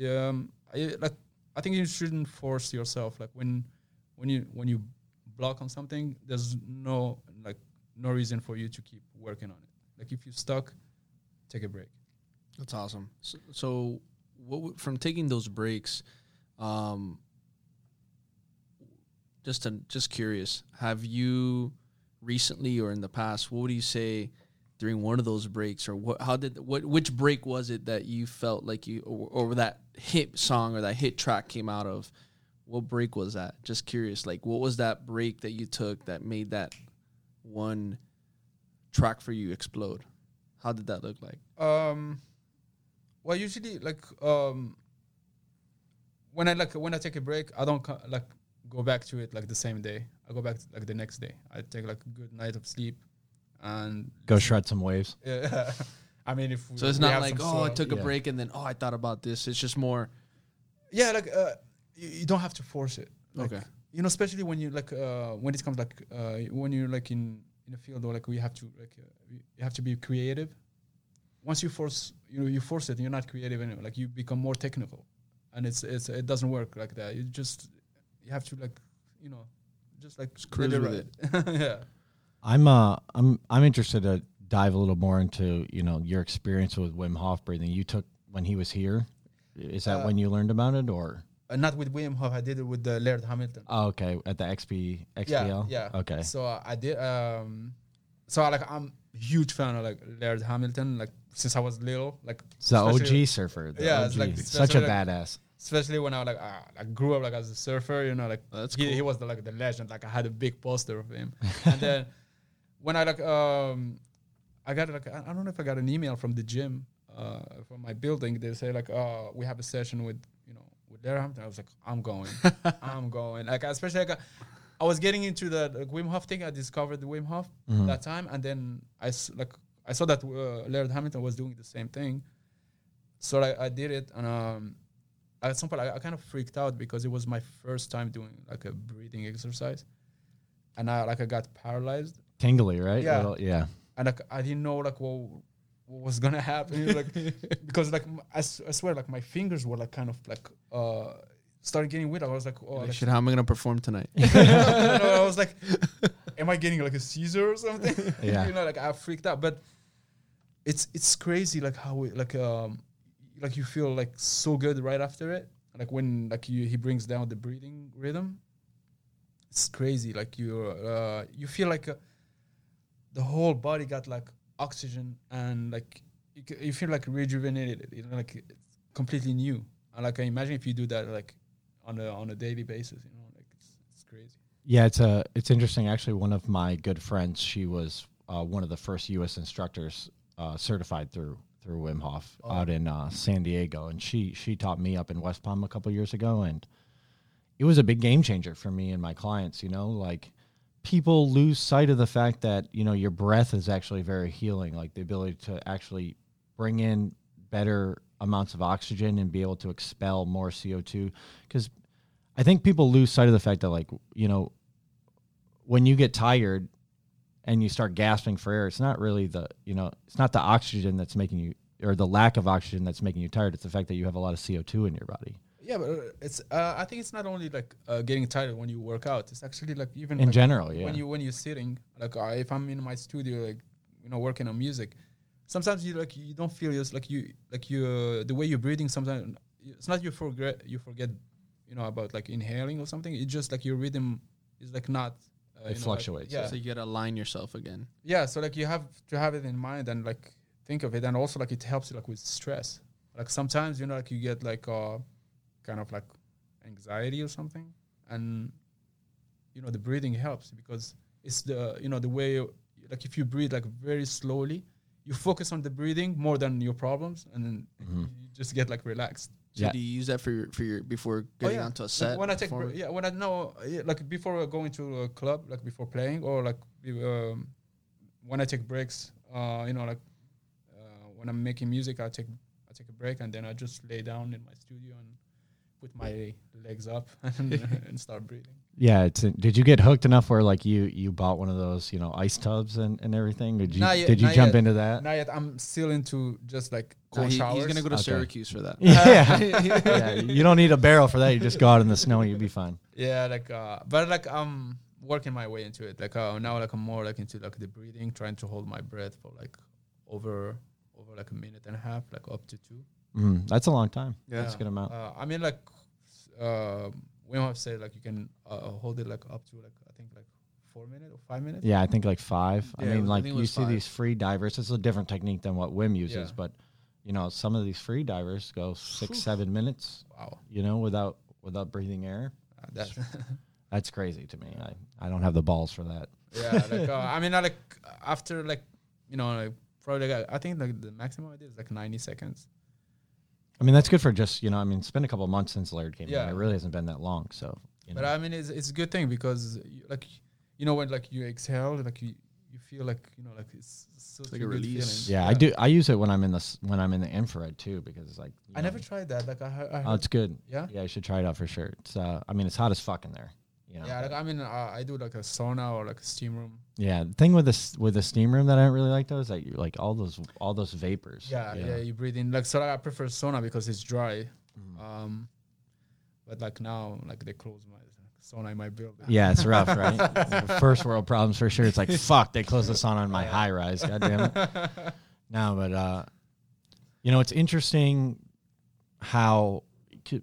Um, I, like, I think you shouldn't force yourself. Like when, when you, when you block on something, there's no, like no reason for you to keep working on it. Like if you're stuck, take a break. That's awesome. So, so what w- from taking those breaks, um, just to, just curious, have you recently or in the past, what would you say during one of those breaks, or what, how did, what, which break was it that you felt like you, or, or that hit song or that hit track came out of? What break was that? Just curious, like what was that break that you took that made that one track for you explode? How did that look like? Um, well, usually like um, when I like when I take a break, I don't ca- like go back to it like the same day. I go back to, like the next day. I take like a good night of sleep and go shred some waves. Yeah, I mean, if so, it's not like oh, I took yeah. a break and then oh, I thought about this. It's just more. Yeah, like uh, you, you don't have to force it. Like, okay. You know, especially when you like uh, when it comes like uh, when you're like in. in a field where like we have to like uh, you have to be creative. Once you force you know you force it, you're not creative anymore. Like you become more technical, and it's it's it doesn't work like that. You just you have to like you know just like just cruise with it. yeah, I'm uh I'm I'm interested to dive a little more into you know your experience with Wim Hof breathing. You took when he was here. Is that uh, when you learned about it or? Uh, not with Wim Hof, I did it with uh, Laird Hamilton. Oh, okay, at the X P L. Yeah, yeah. Okay. So uh, I did. Um, so I, like I'm huge fan of like Laird Hamilton. Like since I was little, like the O G surfer. The yeah, O G. It's like such a like, badass. Especially when I like uh, I grew up like as a surfer, you know, like That's he, cool. he was the, like the legend. Like I had a big poster of him. And then when I like um, I got like I don't know if I got an email from the gym, uh, from my building. They say like, oh, we have a session with. There, I was like, I'm going, I'm going. Like, especially like, I was getting into the like, Wim Hof thing. I discovered the Wim Hof mm-hmm. that time, and then I like I saw that uh, Laird Hamilton was doing the same thing, so like, I did it. And um, at some point, I, I kind of freaked out because it was my first time doing like a breathing exercise, and I like I got paralyzed, tingly, right? Yeah, well, yeah. And like I didn't know like well. what was gonna happen like because like I, s- I swear like my fingers were like kind of like uh started getting weird. I was like oh like, shit, how am I gonna perform tonight? no, no, no, I was like am I getting like a seizure or something? Yeah. You know, like I freaked out. But it's it's crazy like how it, like um like you feel like so good right after it, like when like you he brings down the breathing rhythm. It's crazy like you uh you feel like uh, the whole body got like oxygen and like you, c- you feel like rejuvenated, you know, like it's completely new. And like I imagine if you do that like on a on a daily basis, you know, like it's, it's crazy. Yeah, it's a it's interesting. Actually, one of my good friends, she was uh, one of the first U S instructors uh, certified through through Wim Hof oh. out in uh, San Diego, and she she taught me up in West Palm a couple years ago, and it was a big game changer for me and my clients. You know, like. People lose sight of the fact that, you know, your breath is actually very healing, like the ability to actually bring in better amounts of oxygen and be able to expel more C O two. Because I think people lose sight of the fact that, like, you know, when you get tired and you start gasping for air, it's not really the, you know, it's not the oxygen that's making you, or the lack of oxygen that's making you tired. It's the fact that you have a lot of C O two in your body. Yeah, but it's. Uh, I think it's not only like uh, getting tired when you work out. It's actually like even in like general, yeah. When you when you're sitting, like uh, if I'm in my studio, like you know, working on music, sometimes you like you don't feel just like you like you uh, the way you're breathing. Sometimes it's not you forget you forget, you know, about like inhaling or something. It's just like your rhythm is like not. Uh, it fluctuates. Know, like, yeah. So you gotta align yourself again. Yeah. So like you have to have it in mind and like think of it, and also like it helps you like with stress. Like sometimes you know like you get like. Uh, kind of like anxiety or something, and you know the breathing helps because it's the you know the way you, like if you breathe like very slowly, you focus on the breathing more than your problems, and then mm-hmm. you just get like relaxed. So yeah. do you use that for your, for your before getting oh, yeah. onto a set? Like when I take br- yeah, when I know yeah, like before going to a club, like before playing, or like um, when I take breaks, uh, you know, like uh, when I'm making music, I take I take a break and then I just lay down in my studio and put my legs up and, and start breathing. Yeah, it's a, did you get hooked enough where like you, you bought one of those, you know, ice tubs and, and everything? Did you yet, did you jump yet. into that? Not yet. I'm still into just like cold no, he, showers. He's gonna go to okay. Syracuse for that. Yeah. yeah, you don't need a barrel for that. You just go out in the snow, you'd be fine. Yeah, like uh, but like I'm working my way into it. Like uh, now, like I'm more like into like the breathing, trying to hold my breath for like over over like a minute and a half, like up to two. Mm, that's a long time. Yeah, that's a good amount. Uh, I mean, like uh, Wim Hof said, like you can uh, hold it like up to like I think like four minutes or five minutes. Yeah, I think like five. Yeah, I mean, was, like I you see five. These free divers. It's a different technique than what Wim uses, yeah. but you know, some of these free divers go six, Oof. seven minutes. Wow. You know, without without breathing air. Uh, that's that's crazy to me. I, I don't have the balls for that. Yeah, like uh, I mean, I like after like you know, like probably like, I think like the maximum I did is like ninety seconds. I mean, that's good for just, you know, I mean, it's been a couple of months since Laird came yeah. in. It really hasn't been that long, so. You but, know. I mean, it's it's a good thing because, you, like, you know, when, like, you exhale, like, you, you feel like, you know, like, it's such it's like a release. Yeah, yeah, I do. I use it when I'm in the, when I'm in the infrared, too, because it's like. I know. Never tried that. Like, I, I heard. Oh, it's good. Yeah? Yeah, you should try it out for sure. It's, uh, I mean, it's hot as fuck in there. You know? Yeah, like, I mean, uh, I do, like, a sauna or, like, a steam room. Yeah, the thing with this with the steam room that I don't really like though is that you like all those all those vapors. Yeah, yeah, yeah you breathe in like so. Like, I prefer sauna because it's dry, mm. um, but like now like they close my sauna in my building. Yeah, it's rough, right? First world problems for sure. It's like fuck, they closed the sauna in my high rise. God damn it. No, but uh, you know it's interesting how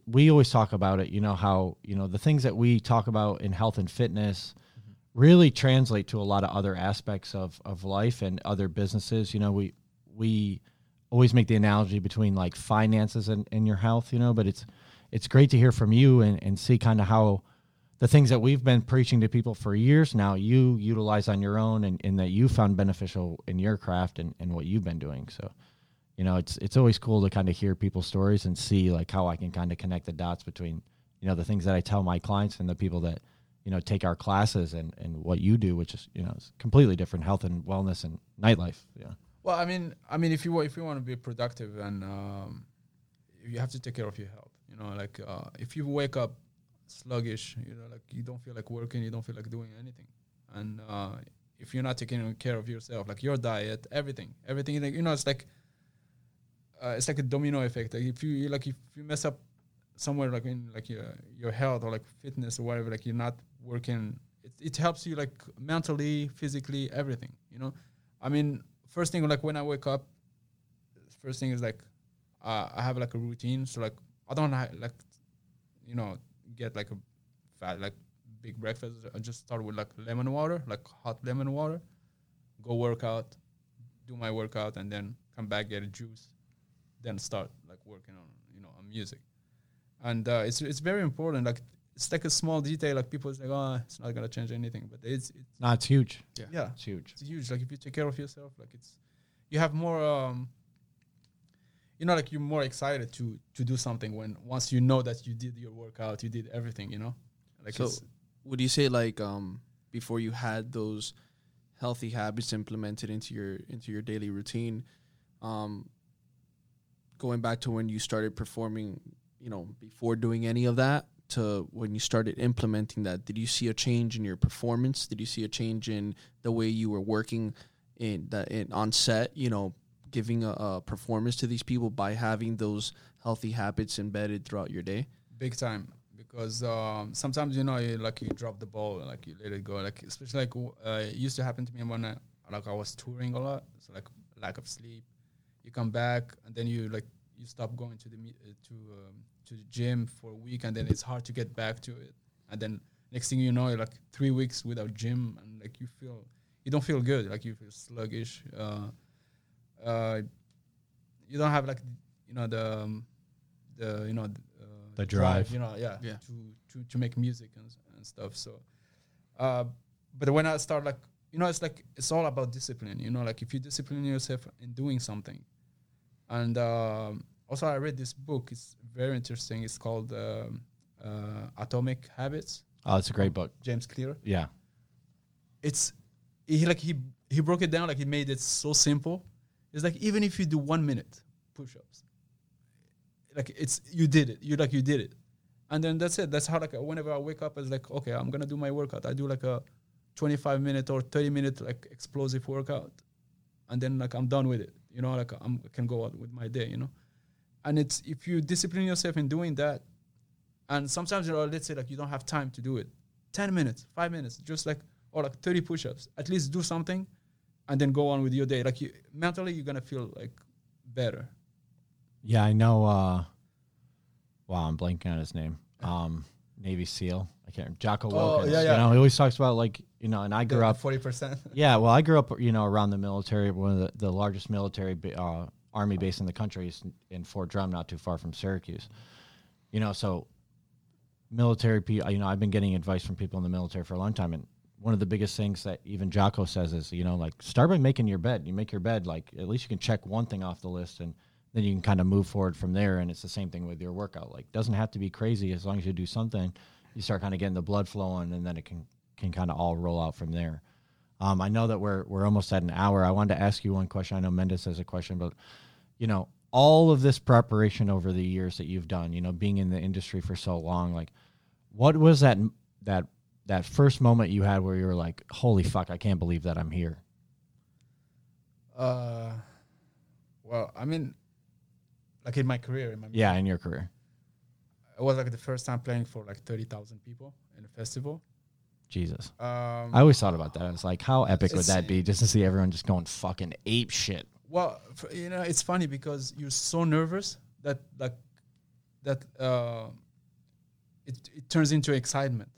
we always talk about it. You know how you know the things that we talk about in health and fitness really translate to a lot of other aspects of, of life and other businesses. You know, we we always make the analogy between like finances and, and your health, you know, but it's it's great to hear from you and, and see kind of how the things that we've been preaching to people for years now, you utilize on your own and, and that you found beneficial in your craft and, and what you've been doing. So, you know, it's it's always cool to kind of hear people's stories and see like how I can kind of connect the dots between, you know, the things that I tell my clients and the people that, you know, take our classes and, and what you do, which is, you know, it's completely different health and wellness and nightlife. Yeah. Well, I mean, I mean, if you if you want to be productive and um, you have to take care of your health, you know, like uh, if you wake up sluggish, you know, like you don't feel like working, you don't feel like doing anything. And uh, if you're not taking care of yourself, like your diet, everything, everything, you know, it's like uh, it's like a domino effect. Like if you like if you mess up somewhere like in like your your health or like fitness or whatever, like you're not working, it, it helps you like mentally, physically, everything, you know. I mean, first thing like when I wake up, first thing is like uh, I have like a routine, so like I don't ha- like you know get like a fat like big breakfast. I just start with like lemon water, like hot lemon water, go work out, do my workout, and then come back, get a juice, then start like working on you know on music. And uh, it's it's very important. Like it's like a small detail. Like people say, "Oh, it's not gonna change anything," but it's it's, no, it's huge. Yeah. yeah, it's huge. It's huge. Like if you take care of yourself, like it's you have more. Um, you know, like you're more excited to to do something when once you know that you did your workout, you did everything. You know, like so. It's would you say like um before you had those healthy habits implemented into your into your daily routine, um, going back to when you started performing, you know, before doing any of that to when you started implementing that, did you see a change in your performance? Did you see a change in the way you were working in that in on set, you know, giving a, a performance to these people by having those healthy habits embedded throughout your day? Big time. Because um, sometimes, you know, you, like you drop the ball, like you let it go. Like, especially like uh, it used to happen to me when I, like I was touring a lot. So like lack of sleep, you come back and then you like, you stop going to the, uh, to, um, to the gym for a week, and then it's hard to get back to it. And then next thing you know, you're like three weeks without gym, and like you feel, you don't feel good. Like you feel sluggish. Uh, uh, you don't have like, you know, the, um, the, you know, uh, the drive, drive, you know, yeah, yeah. To, to, to make music and, and stuff. So, uh, but when I start like, you know, it's like, it's all about discipline, you know, like if you discipline yourself in doing something. And um, also I read this book, it's very interesting. It's called um, uh, Atomic Habits. Oh, it's a great book. James Clear. Yeah. It's he, like he, he broke it down, like he made it so simple. It's like, even if you do one minute push-ups, like it's, you did it, you like, you did it. And then that's it. That's how, like, whenever I wake up, it's like, okay, I'm going to do my workout. I do like a twenty-five minute or thirty minute, like explosive workout. And then like, I'm done with it. You know, like I'm, I can go out with my day, you know? And it's, if you discipline yourself in doing that, and sometimes, you know, let's say like you don't have time to do it, ten minutes, five minutes, just like, or like thirty push-ups, at least do something and then go on with your day. Like you, mentally, you're going to feel like better. Yeah, I know. Uh, wow, I'm blanking on his name. Um, Navy SEAL. I can't remember. Jocko Willink. Oh, yeah, yeah. You know, he always talks about, like, you know, and I grew yeah, up. forty percent. Yeah, well, I grew up, you know, around the military, one of the, the largest military uh, army base in the country is in Fort Drum, not too far from Syracuse. You know, so military people, you know, I've been getting advice from people in the military for a long time. And one of the biggest things that even Jocko says is, you know, like, start by making your bed. You make your bed, like, at least you can check one thing off the list, and then you can kind of move forward from there. And it's the same thing with your workout. Like, doesn't have to be crazy. As long as you do something, you start kind of getting the blood flowing, and then it can, can kind of all roll out from there. Um, I know that we're, we're almost at an hour. I wanted to ask you one question. I know Mendes has a question, but, you know, all of this preparation over the years that you've done, you know, being in the industry for so long, like, what was that, that, that first moment you had where you were like, holy fuck, I can't believe that I'm here? Uh, well, I mean, like in my career. In my yeah, career, in your career. It was like the first time playing for like thirty thousand people in a festival. Jesus. Um, I always thought about that. I was like, how epic would that be, just to see everyone just going fucking ape shit? Well, for, you know, it's funny because you're so nervous that like that uh, it, it turns into excitement.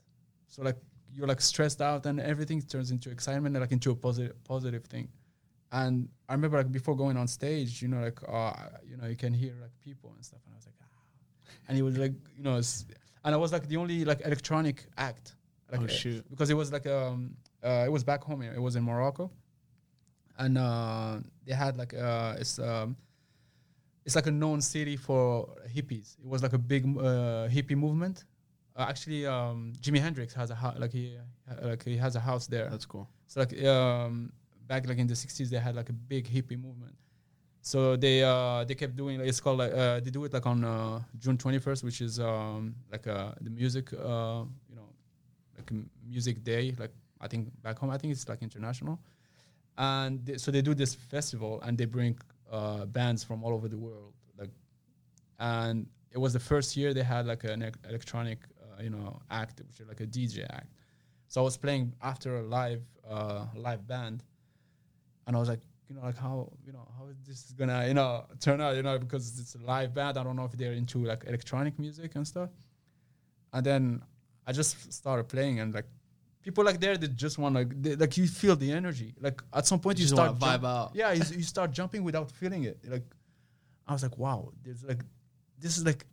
So like you're like stressed out and everything turns into excitement and like into a positive positive thing. And I remember like before going on stage, you know, like, uh, you know, you can hear like people and stuff. And I was like, ah. And it was like, you know, and I was like the only like electronic act. Like, oh, shoot. Because it was like, um, uh, it was back home here. It was in Morocco. And uh, they had like, uh, it's um, it's like a known city for hippies. It was like a big uh, hippie movement. Uh, actually, um, Jimi Hendrix has a house, like he, uh, like he has a house there. That's cool. So like, um, back like in the sixties, they had like a big hippie movement. So they uh, they kept doing, like, it's called, like, uh, they do it like on uh, June twenty-first, which is um, like uh, the music, uh, you know, like music day. Like I think back home, I think it's like international. And they, so they do this festival and they bring uh, bands from all over the world. Like, and it was the first year they had like an e- electronic, uh, you know, act, which is like a D J act. So I was playing after a live uh, live band. And I was like, you know, like how, you know, how is this gonna, you know, turn out, you know, because it's a live band. I don't know if they're into like electronic music and stuff. And then I just started playing, and like people like there, they just want like, they, like you feel the energy. Like at some point you, you just start jump- vibe out. Yeah, you, you start jumping without feeling it. Like I was like, wow, there's like, this is like,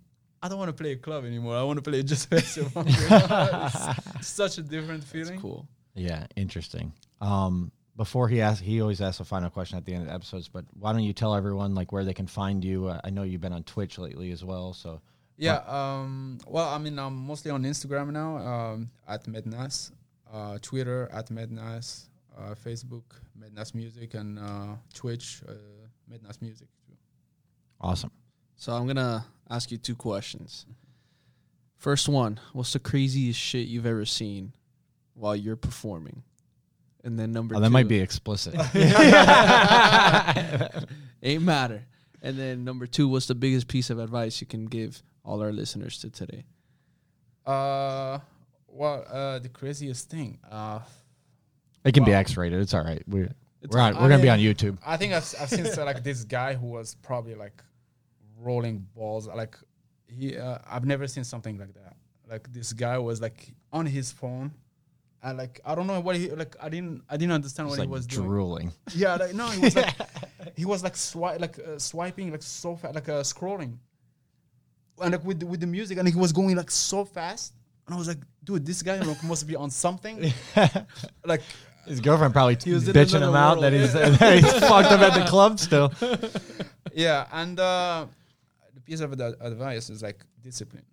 I don't want to play a club anymore. I want to play just festival. It's such a different feeling. That's cool. Yeah, interesting. Um. Before he asks, he always asks a final question at the end of the episodes, but why don't you tell everyone like where they can find you? Uh, I know you've been on Twitch lately as well, so. Yeah, um, well, I mean, I'm mostly on Instagram now, um, at Mednas, uh, Twitter at Mednas, uh, Facebook, Mednas Music, and uh, Twitch, uh, Mednas Music. Awesome. So I'm going to ask you two questions. First one, what's the craziest shit you've ever seen while you're performing? And then number oh, two. That might be explicit. Ain't matter. And then number two, what's the biggest piece of advice you can give all our listeners to today? Uh, well, uh, the craziest thing. Uh, it can well, be X-rated. It's all right. We're, we're, on, we're going to be on YouTube. I think I've, I've seen so, like this guy who was probably like rolling balls. Like he, uh, I've never seen something like that. Like this guy was like on his phone. I like I don't know what he like I didn't I didn't understand what like he was drooling. Doing. Yeah, like no, he was like he was like swi- like uh, swiping like so fast, like uh, scrolling, and like with with the music, and he was going like so fast, and I was like, dude, this guy must be on something. Like His girlfriend probably bitching him out world. that he's, that he's fucked up at the club still. Yeah, and uh, the piece of the advice is like discipline.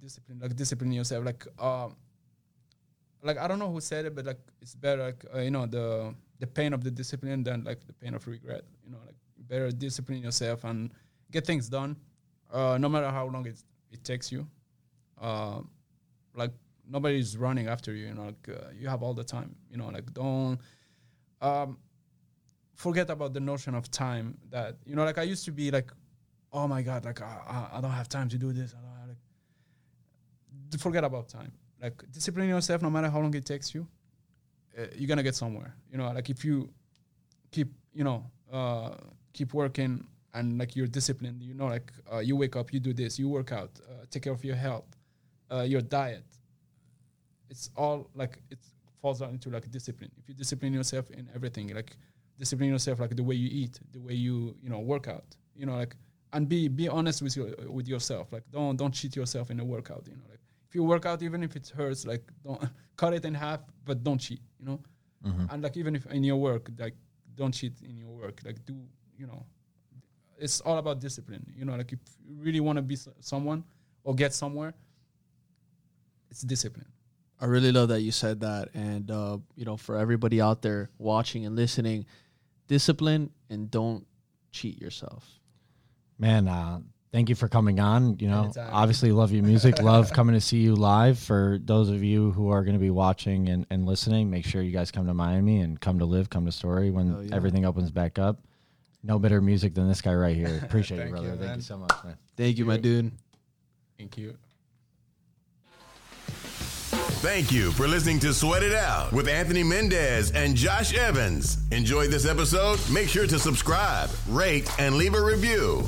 Discipline, like discipline yourself. Like, um, like I don't know who said it, but like it's better, like uh, you know, the the pain of the discipline than like the pain of regret. You know, like better discipline yourself and get things done, uh, no matter how long it it takes you. Uh, like nobody's running after you. You know, like uh, you have all the time. You know, like don't um, forget about the notion of time. That you know, like I used to be like, oh my God, like I I, I don't have time to do this. I don't Forget about time. Like discipline yourself, no matter how long it takes you, uh, you're gonna get somewhere. You know, like if you keep, you know, uh, keep working and like you're disciplined. You know, like uh, you wake up, you do this, you work out, uh, take care of your health, uh, your diet. It's all like it falls out into like discipline. If you discipline yourself in everything, like discipline yourself, like the way you eat, the way you you know work out. You know, like and be be honest with your with yourself. Like don't don't cheat yourself in a workout. You know, like. If you work out, even if it hurts, like don't cut it in half, but don't cheat, you know. Mm-hmm. And like even if in your work, like don't cheat in your work, like do you know? It's all about discipline, you know. Like if you really want to be so- someone or get somewhere, it's discipline. I really love that you said that, and uh, you know, for everybody out there watching and listening, discipline and don't cheat yourself. Man, uh thank you for coming on. You know, Anytime. Obviously love your music, love coming to see you live. For those of you who are going to be watching and, and listening, make sure you guys come to Miami and come to Live, come to Story when oh, yeah. everything opens back up. No better music than this guy right here. Appreciate you, brother. You, Thank you so much, man. Thank you, my dude. Thank you. Thank you for listening to Sweat It Out with Anthony Mendez and Josh Evans. Enjoyed this episode? Make sure to subscribe, rate, and leave a review.